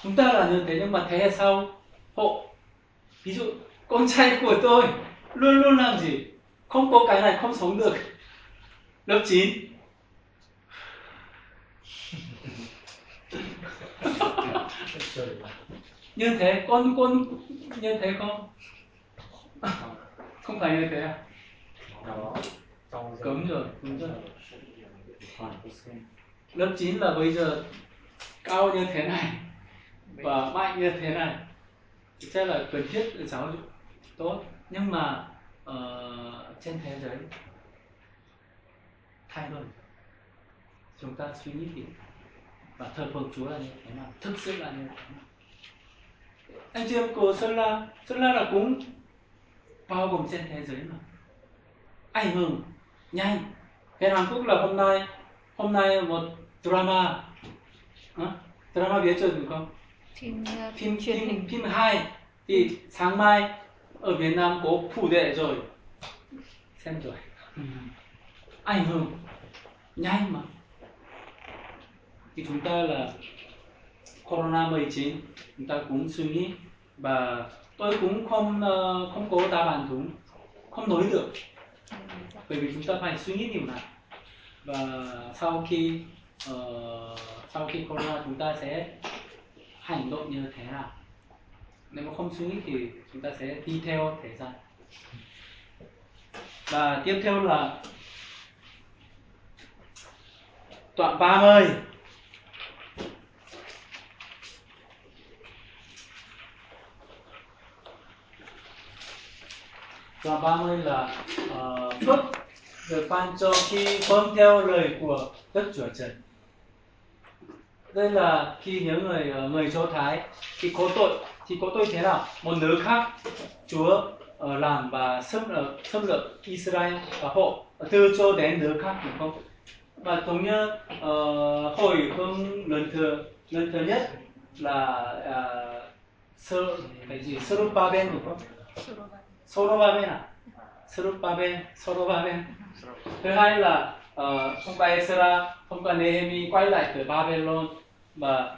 Chúng ta là như thế, nhưng mà thế sau họ, ví dụ con trai của tôi luôn luôn làm gì, không có cái này không sống được. Lớp 9 như thế, con như thế không? Không phải như thế à? Cấm rồi. Lớp 9 là bây giờ cao như thế này và mạnh như thế này, chắc là cần thiết giáo dục tốt. Nhưng mà trên thế giới thay đổi, chúng ta suy nghĩ gì và thờ phượng Chúa là như thế nào, thực sự là như thế nào? Anh chị em của Sơn La là cũng bao gồm trên thế giới mà ảnh hưởng nhanh. Bên Hàn Quốc là hôm nay một drama, drama biết chưa đúng không? Phim 2 thì sáng mai ở Việt Nam có phụ đề rồi, xem rồi. Ảnh hưởng nhanh mà. Thì chúng ta là corona 19, chúng ta cũng suy nghĩ và tôi cũng không có đáp án đúng, không nói được, bởi vì chúng ta phải suy nghĩ điều này. Và sau khi corona chúng ta sẽ hành động như thế nào? Nếu mà không suy nghĩ thì chúng ta sẽ đi theo thế gian. Và tiếp theo là đoạn 30. Đoạn 30 là phước được ban cho khi vâng theo lời của Đức Chúa Trời. Đây là khi nhớ người Do Thái khi có tội, thế nào? Một nước khác Chúa làm và xâm lược Israel và họ từ cho đến nước khác, đúng không? Và giống như hồi hương lần thứ nhất là Sơ-rúp-ba-ben, đúng không? Sơ-rúp-ba-ben. Thứ hai là thông qua Esra, thông qua Nehemi quay lại từ Babylon, và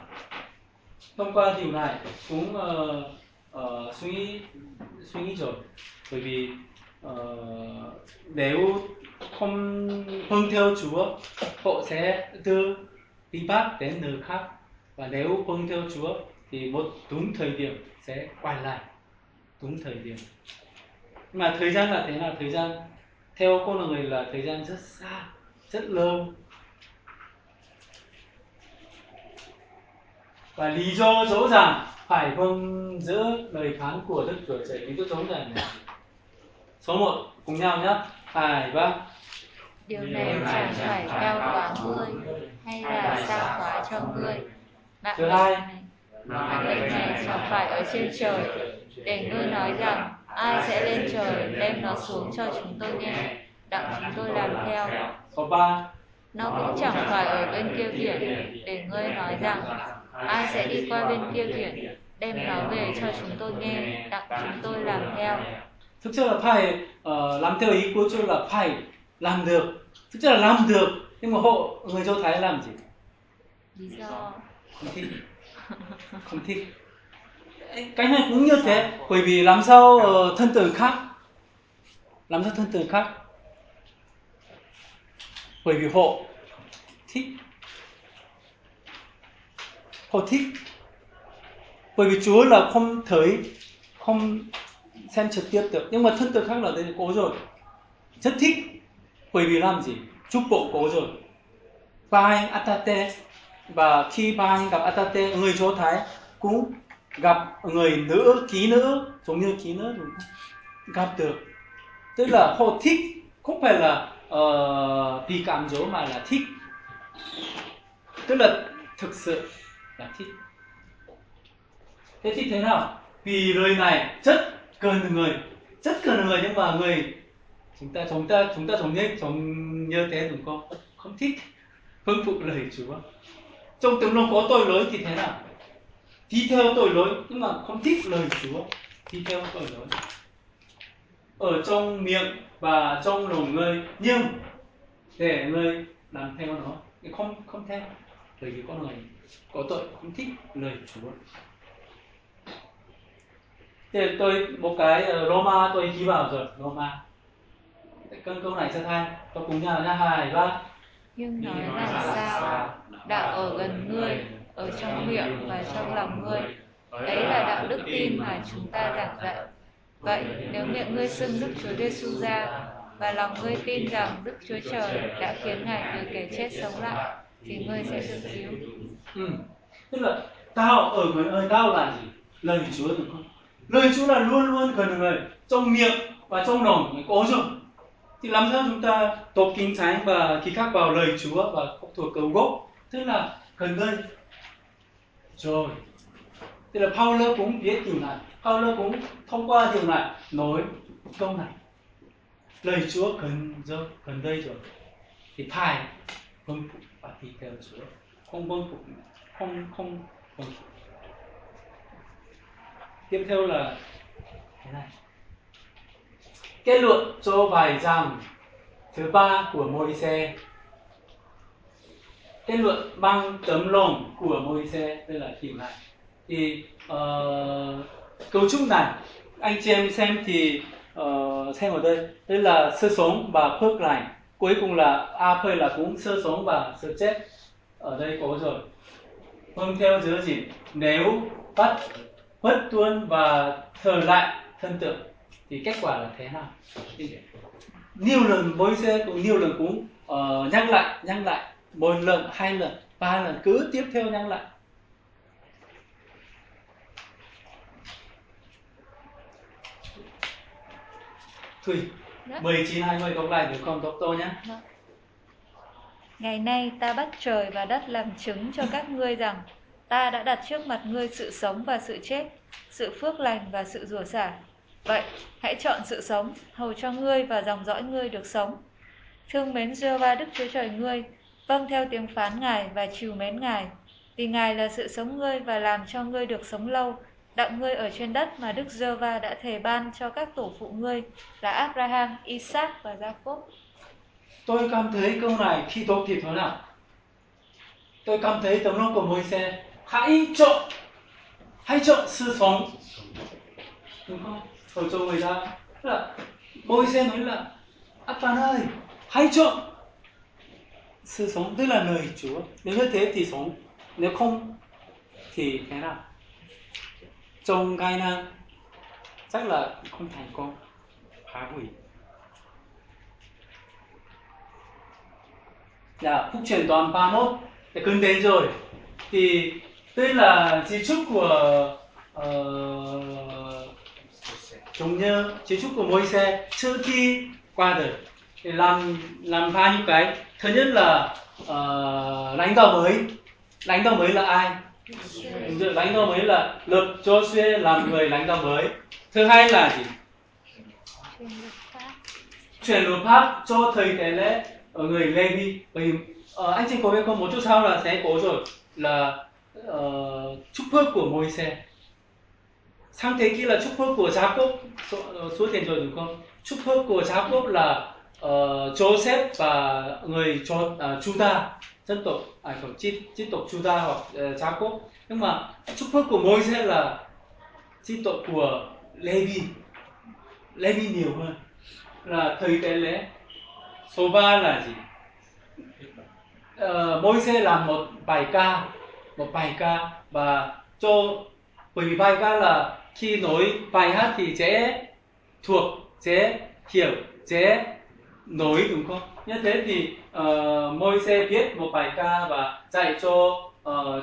thông qua điều này cũng suy nghĩ rồi, bởi vì nếu không vâng theo Chúa họ sẽ đưa đi bắt đến nơi khác, và nếu vâng theo Chúa thì một đúng thời điểm sẽ quay lại, đúng thời điểm. Mà thời gian là thế nào? Thời gian theo con là người là thời gian rất xa, rất lâu. Và lý do rõ ràng phải vâng giữ lời phán của Đức Chúa Trời. Lý do rõ ràng này. Số 1 cùng nhau nhé. 2, 3. Điều này chẳng phải cao quá ngươi hay là xa quá cho ngươi. Thứ hai, mạng lệnh này chẳng phải ở trên trời để ngươi nói rằng ai sẽ lên trời đem nó xuống cho chúng tôi nghe, đặng chúng tôi làm theo. Số 3, nó cũng chẳng phải ở bên kia biển để ngươi nói rằng ai sẽ đi qua bên kia biển đem nó về cho chúng tôi nghe, đặng chúng tôi làm theo. Thực chất là phải làm theo ý của Chúa, là phải làm được. Thực chất là làm được, nhưng mà hộ người Do Thái làm gì? Lý do không thích. Cái này cũng như thế, bởi vì làm sao thân từ khác, bởi vì họ thích, bởi vì Chúa là không thấy, không xem trực tiếp được, nhưng mà thân từ khác là đây có rồi, rất thích, bởi vì làm gì? Chúc bộ có rồi. Ba anh Atate, và khi ba anh gặp Atate, người Do Thái cũng gặp người nữ, giống như ký nữ, đúng không? Gặp được, tức là họ thích, không phải là vì cảm giác mà là thích, tức là thực sự là thích. Thế thích thế nào? Vì lời này rất cần người, nhưng mà người chúng ta sống như thế, đúng không? Không thích, hưng phục lời Chúa. Trong tấm lòng có tội lỗi thì thế nào? Đi theo tội lỗi, nhưng mà không thích lời Chúa, đi theo tội lỗi ở trong miệng và trong lòng người, nhưng để người làm theo nó thì không theo, bởi vì con người có tội, không thích lời Chúa. Thế tôi một cái Roma tôi ghi vào rồi, Roma. Cơn câu này cho thay, tôi cùng nhau nha, 2, 3. Nhưng nói là sao? Đạo ở gần ngươi, ở trong miệng và trong lòng ngươi, ấy là đạo đức tin mà chúng ta giảng dạy. Vậy nếu miệng ngươi xưng Đức Chúa Giê-xu ra và lòng ngươi tin rằng Đức Chúa Trời đã khiến Ngài từ kẻ chết sống lại, thì ngươi sẽ được cứu. Tức là tao ở người ơi, tao là gì? Lời Chúa, đúng không? Lời Chúa là luôn luôn gần người, trong miệng và trong lòng có rồi. Thì làm sao chúng ta đọc Kinh Thánh và ký khắc vào lời Chúa và thuộc cầu gốc, tức là gần đây. Rồi, tức là Paulo cũng viết điều này, Paulo cũng thông qua điều này nói câu này, lời Chúa gần đây rồi thì phải vâng phục và đi theo Chúa, không vâng phục không vâng phục. Tiếp theo là thế này, kết luận cho bài giảng thứ 3 của Môi-se. Kết luận bằng tấm lòng của Môi-se, đây là kiểu này. Thì cấu trúc này anh chị em xem thì xem ở đây, đây là sự sống và phước lành, cuối cùng là phơi là cũng sự sống và sự chết, ở đây có rồi. Vâng theo giữ gìn, nếu bắt mất tuân và thờ lại thần tượng, thì kết quả là thế nào? Nhiều lần Môi-se cũng nhiều lần cũng nhắc lại một lần, hai lần, ba lần, cứ tiếp theo nhắc lại. Thùy, 19-20 đọc lại được không, đọc tôi nhé. Ngày nay ta bắt trời và đất làm chứng cho các ngươi rằng ta đã đặt trước mặt ngươi sự sống và sự chết, sự phước lành và sự rủa xả. Vậy, hãy chọn sự sống, hầu cho ngươi và dòng dõi ngươi được sống. Thương mến Giê-hô-va Đức Chúa Trời ngươi, vâng theo tiếng phán Ngài và trìu mến Ngài. Vì Ngài là sự sống ngươi và làm cho ngươi được sống lâu, đặng ngươi ở trên đất mà Đức Giê-hô-va đã thề ban cho các tổ phụ ngươi là Abraham, Isaac và Gia-cốp. Tôi cảm thấy câu này khi đọc thì thế nào? Tôi cảm thấy tấm lòng của Môi-se, hãy chọn sự sống, đúng không? Hồi cho người ta là Môi-se nói là Abraham ơi, hãy chọn sự sống, tức là lời Chúa. Nếu như thế thì sống, nếu không thì thế nào? Trong Canaan chắc là không thành công, phá hủy. Là Phúc Truyền đoạn 31 thì gần đến rồi, thì đây là di chúc của chúng như di chúc của Môi-se trước khi qua đời, để làm ra những cái. Thứ nhất là lãnh đạo mới là ai? Lãnh đạo mới là lập Joseph làm người lãnh đạo mới. Thứ hai là gì? Chuyển luật pháp cho thời tế lễ ở người Lê Vi. Bởi anh chị có biết không, một chút sau là sẽ có rồi, là chúc phước của Môi-se. Sang thế kỷ là chúc phước của Gia-cốp xuất hiện rồi đúng không? Chúc phước của Gia-cốp là Joseph và người Juda, dân tộc chi tộc Juda hoặc Gia-cốp. Nhưng mà chúc phước của Môi-se là chi tộc của Lê Vi nhiều hơn, là thời tế lễ. Số 3 là gì? Môi-se làm một bài ca, và bởi vì bài ca là khi nói bài hát thì dễ thuộc, dễ hiểu, dễ nói đúng không? Như thế thì Môi-se viết một bài ca và dạy cho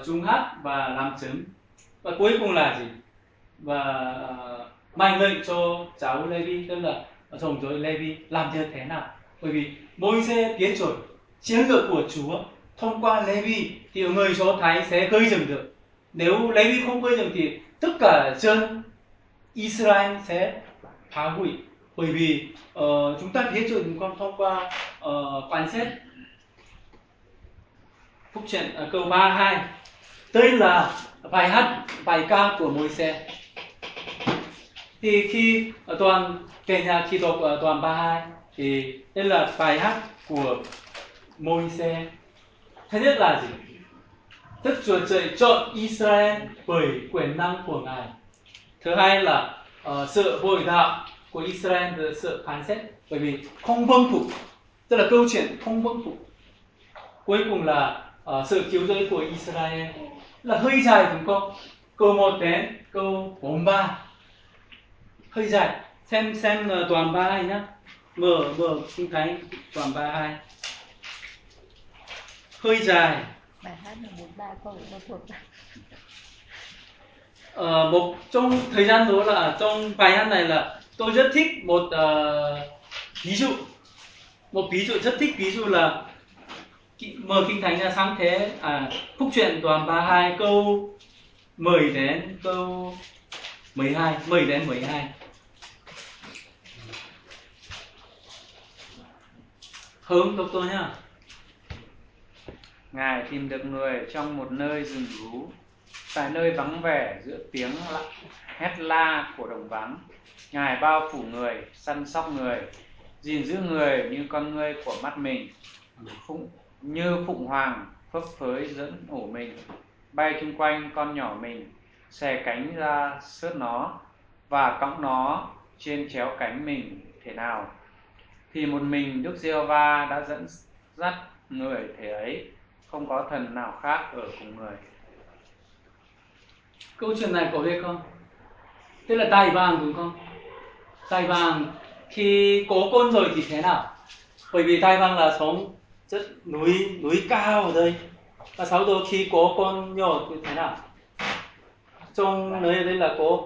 chúng hát và làm chứng. Và cuối cùng là gì? Và mệnh lệnh cho cháu Lê-vi, tức là chồng cháu Lê-vi làm như thế nào? Bởi vì Môi-se biết rồi chiến lược của Chúa thông qua Lê-vi thì người Do Thái sẽ gây dựng được. Nếu Lê-vi không gây dựng thì tất cả dân Israel sẽ phá hủy. Bởi vì chúng ta biết rồi chúng con thông qua quan sát Phúc Truyền câu 32, đây là bài hát bài ca của Môi-se. Thì khi toàn kể nhà khi đọc toàn 32 thì đây là bài hát của Môi-se. Thứ nhất là gì? Đức Chúa Trời chọn Israel bởi quyền năng của Ngài. Thứ hai là sự bội đạo của Israel và sự phán xét, bởi vì không vâng phục, tức là câu chuyện không vâng phục. Cuối cùng là sự cứu rỗi của Israel, là hơi dài đúng không? Câu 1 đến câu 43 hơi dài, xem toàn 32 nhá, mở Kinh Thánh toàn 32 hơi dài. Bài hát là 43 câu nó thuộc. Một trong thời gian đó là trong bài hát này là tôi rất thích một ví dụ rất thích ví dụ là mở Kinh Thánh ra sáng thế Phúc Truyền đoạn 32 câu 10 đến câu 12, 10 đến 12. Hướng đọc tôi nhá. Ngài tìm được người trong một nơi rừng rú, tại nơi vắng vẻ giữa tiếng hét la của đồng vắng. Ngài bao phủ người, săn sóc người, gìn giữ người như con ngươi của mắt mình, như phụng hoàng phấp phới dẫn ổ mình, bay chung quanh con nhỏ mình, xè cánh ra sớt nó và cõng nó trên chéo cánh mình thế nào. Thì một mình Đức Giê-hô-va đã dẫn dắt người thế ấy, không có thần nào khác ở cùng người. Câu chuyện này có biết không? Tức là tài vàng đúng không? Tài vàng khi có con rồi thì thế nào? Bởi vì tài vàng là sống chất núi cao ở đây. Và sau đó khi có con nhỏ thì thế nào? Trong nơi đây là có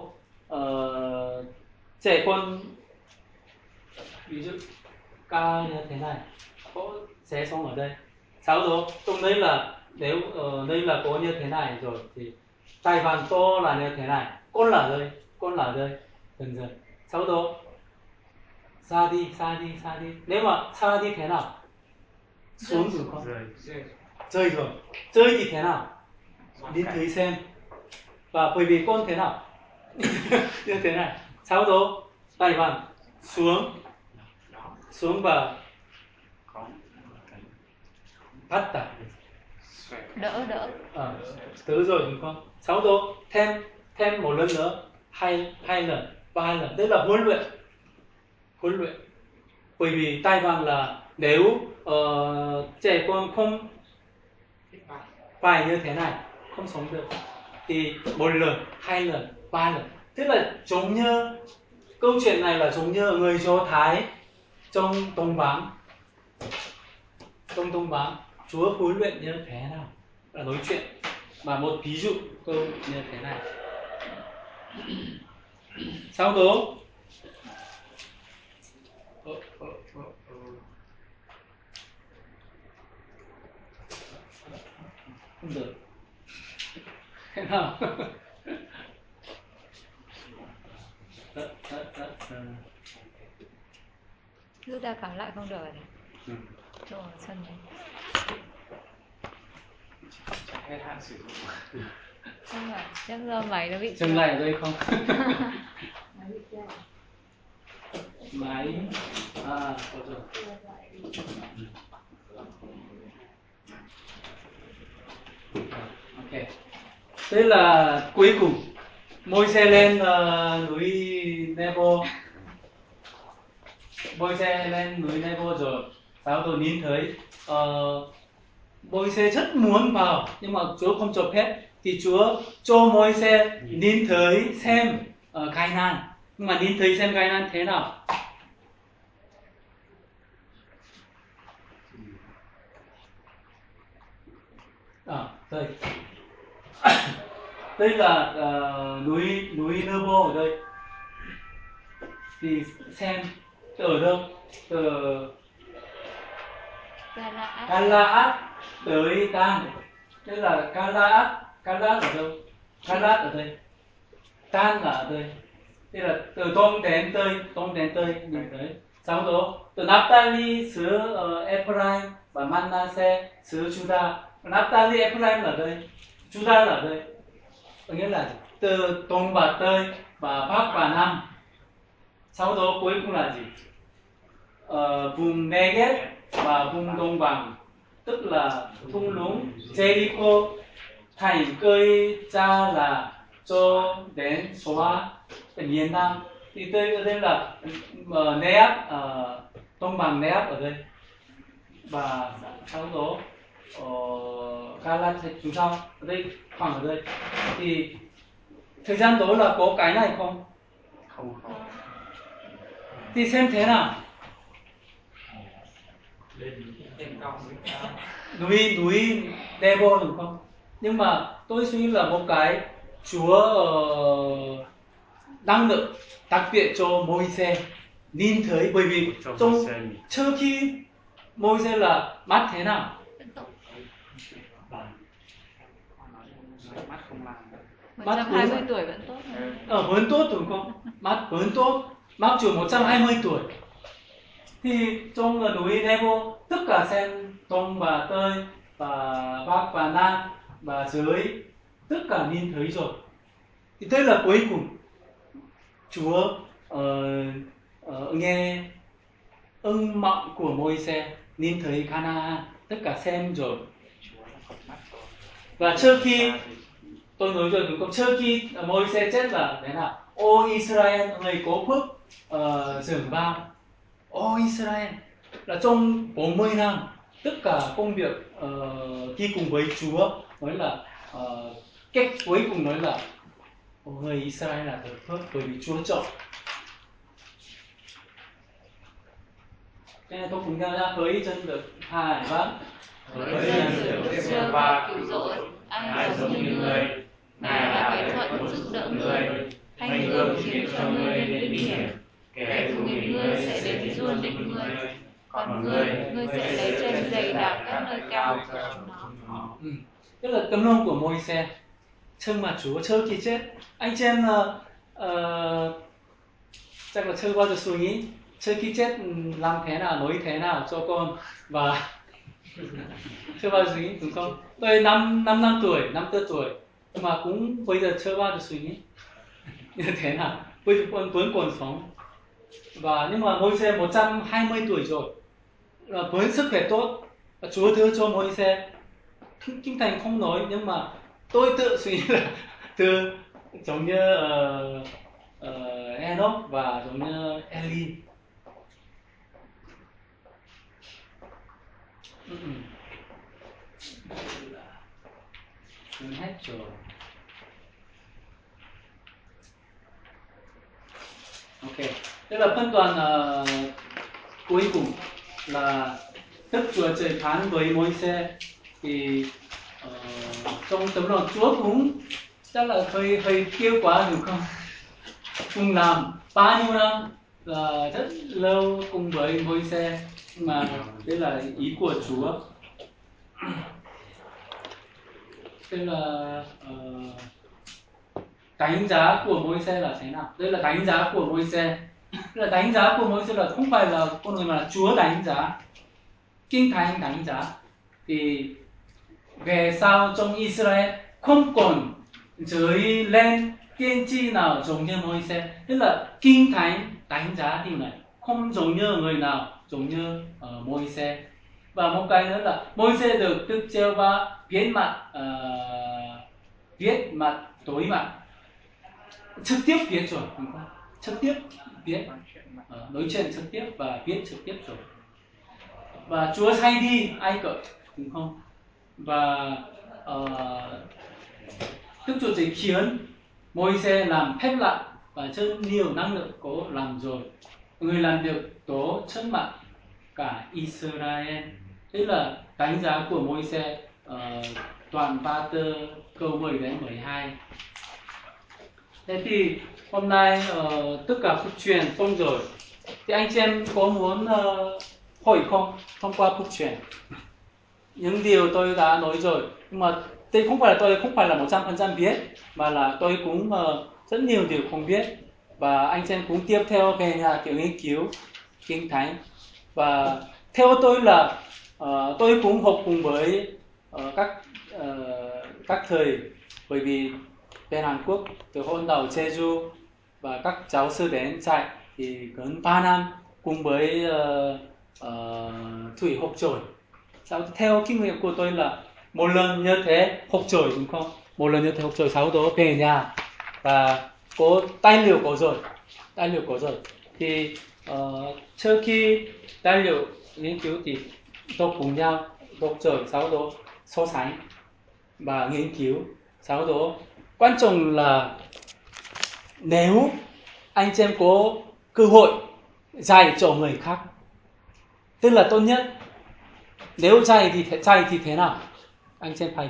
trẻ con, ví dụ ca như thế này, có sẽ sống ở đây. Sau đó trong đây là nếu đây là có như thế này rồi thì tài vàng to là như thế này, con là đây dần dần. Sau đó xa đi. Nếu mà xa đi thế nào? Xuống rồi không? Rơi rồi. Rơi thì thế nào? Đi thấy xem. Và bởi vì con thế nào? Như thế này. Sau đó tài vàng xuống và bắt tả đỡ tứ rồi đúng không? Sau đó thêm một lần nữa, hai lần, ba lần. Đây là huấn luyện. Bởi vì tai vàng là nếu trẻ con không phải như thế này không sống được thì một lần, hai lần, ba lần. Tức là giống như câu chuyện này là giống như người Do Thái trong Đông Bán Chúa huấn luyện như thế nào là nói chuyện. Mà một ví dụ câu như thế này. Sau đó không được thế nào. Rút ra cắm lại không được rồi. Cho vào sân này. Hết hạn sử dụng. Không phải, chắc do máy nó bị dừng lại ở đây không? Máy à, có rồi. Ok. Thế là cuối cùng Môi-se lên núi Nebo. Môi-se lên núi Nebo rồi. Sau đó nhìn thấy Môi-se rất muốn vào nhưng mà Chúa không cho phép. Thì Chúa cho Môi-se nhìn thấy xem Canaan. Nhưng mà nhìn thấy xem Canaan thế nào? Đây. Đây là núi Nebo ở đây. Thì xem ở đâu? Galaad tới Dan. Tức là Galaad ở đâu? Galaad ở đây. Dan là ở đây. Tức là từ Đông đến Tây mình tới. Sau đó từ Naphtali xứ Ephraim và Manasseh xứ Juda. Naphtali Ephraim là đây, Juda là đây. Có nghĩa là từ Đông và Tây và Bắc và Nam. Sau đó cuối cùng là gì? Vùng Negev và vùng Đông Bằng, tức là thung lũng Jericho, thành cây cha là cho đến Soa ở miền Nam. Thì tôi ở đây là Negev, Đông Bằng Negev ở đây. Và sau đó Galaad chú sao ở đây, khoảng ở đây. Thì thời gian đó là có cái này không? Không. Thì xem thế nào? Núi Nebo đúng không? Nhưng mà tôi suy nghĩ là một cái Chúa năng lực đặc biệt cho Môi-se nhìn thấy. Bởi vì trong trước khi Môi-se là mắt thế nào? Mắt không làm. Mắt 120 tuổi vẫn tốt. Vẫn tốt đúng không? Mắt vẫn tốt. Mắt chỉ 120 tuổi. Thì trong núi Nebo tất cả xem Đông và Tây và Bắc và Nam và dưới tất cả nhìn thấy rồi. Thì thế là cuối cùng Chúa nghe ưng mọng của Môi-se, nhìn thấy Canaan, tất cả xem rồi. Và trước khi tôi nói rồi đúng không? Trước khi Môi-se chết là thế nào? Ô Israel, người có phước dừng vào. Ô Israel là trong 40 năm tất cả công việc đi cùng với Chúa, nói là cách cuối cùng nói là người Israel là được phước bởi vì Chúa chọn. Nên là tôi cùng nhau ra với chân được hài bác với dân được siêu và cứu rỗi. Ai giống như người, Ngài là kẻ thuận giúp đỡ người, hành hương khiến cho người đến biển. Kẻ thù nghịch người sẽ đến luôn đến người, còn người sẽ lấy chân dày đạp các nơi cao của chúng nó. Tức là tấm lòng của Môi-se, trông mà Chúa chưa kỳ chết. Anh chị em chắc là chưa bao giờ suy nghĩ trước khi chết làm thế nào, nói thế nào cho con và chưa bao giờ suy nghĩ, đúng không? Tôi 5 tuổi, 5 tuổi, mà cũng bây giờ chưa bao giờ suy nghĩ như thế nào. Bây giờ con vẫn còn sống. Và nhưng mà Môi-se 120 tuổi rồi, với sức khỏe tốt, Chúa đưa cho Môi-se. Kinh Thánh không nói, nhưng mà tôi tự suy nghĩ là từ giống như Enoch và giống như Eli. Hết rồi. Ok, tức là phân đoạn cuối cùng là Đức Chúa Trời phán với Môi-se thì trong tấm lòng Chúa cũng chắc là hơi kêu quá được không? Cùng làm bao nhiêu năm là rất lâu cùng với Môi-se, mà đấy là ý của Chúa. Tức là đánh giá của Môi-se là thế nào? Đây là đánh giá của Môi-se. Là đánh giá của Môi-se là không phải là con người mà là Chúa đánh giá. Kinh Thánh đánh giá. Thì về sau trong Israel không còn giới lên tiên tri nào giống như Môi-se. Tức là Kinh Thánh đánh giá điều này, không giống như người nào giống như Môi-se. Và một cái nữa là Môi-se được Đức Giê-hô-va viết mặt đối mặt, trực tiếp viết rồi, đúng không? Trực tiếp viết, đối chuyện trực tiếp và viết trực tiếp rồi. Và Chúa sai đi Ai Cập, đúng không? Và Đức Chúa Trời khiến Môi-se làm phép lạ và rất nhiều năng lực có làm rồi. Người làm việc đó trước mặt cả Israel. Thế là đánh giá của Môi-se toàn 3 câu 10 đến 12. Thế thì hôm nay tất cả Phúc Truyền xong rồi. Thì anh chị em có muốn hỏi không? Thông qua Phúc Truyền. Những điều tôi đã nói rồi. Nhưng mà đây không phải là tôi không phải là 100% biết. Mà là tôi cũng rất nhiều điều không biết. Và anh chị em cũng tiếp theo về nhà kiểu nghiên cứu Kinh Thánh. Và theo tôi là tôi cũng học cùng với các thầy, bởi vì bên Hàn Quốc từ hôn đầu Jeju và các giáo sư đến chạy thì gần 3 năm cùng với Thủy học rồi. Theo kinh nghiệm của tôi là một lần như thế học rồi, đúng không? Một lần như thế học rồi, sau đó về nhà và có tài liệu có rồi thì trước khi tài liệu nghiên cứu thì đọc cùng nhau, đọc rồi sau đó so sánh và nghiên cứu. Sau đó quan trọng là nếu anh chị em có cơ hội dạy cho người khác, tức là tốt nhất nếu dạy thì thế nào, anh chị em phải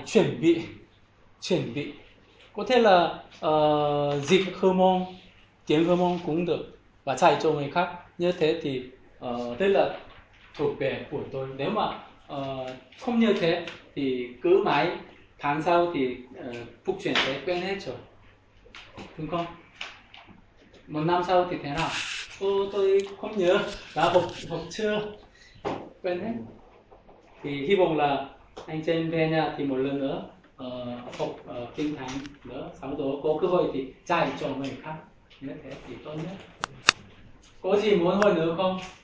chuẩn bị. Có thể là dịch Hmong, tiếng Hmong cũng được và dạy cho người khác. Như thế thì tức là thuộc về của tôi. Nếu mà không như thế thì cứ mãi tháng sau thì Phúc Truyền sẽ quen hết rồi, đúng không? Một năm sau thì thế nào? Tôi không nhớ, đã học chưa quen hết. Thì hy vọng là anh chị em về nhà thì một lần nữa học Kinh Thánh nữa, sau đó có cơ hội thì dạy cho người khác. Như thế thì tốt nhất. Có gì muốn hỏi nữa không?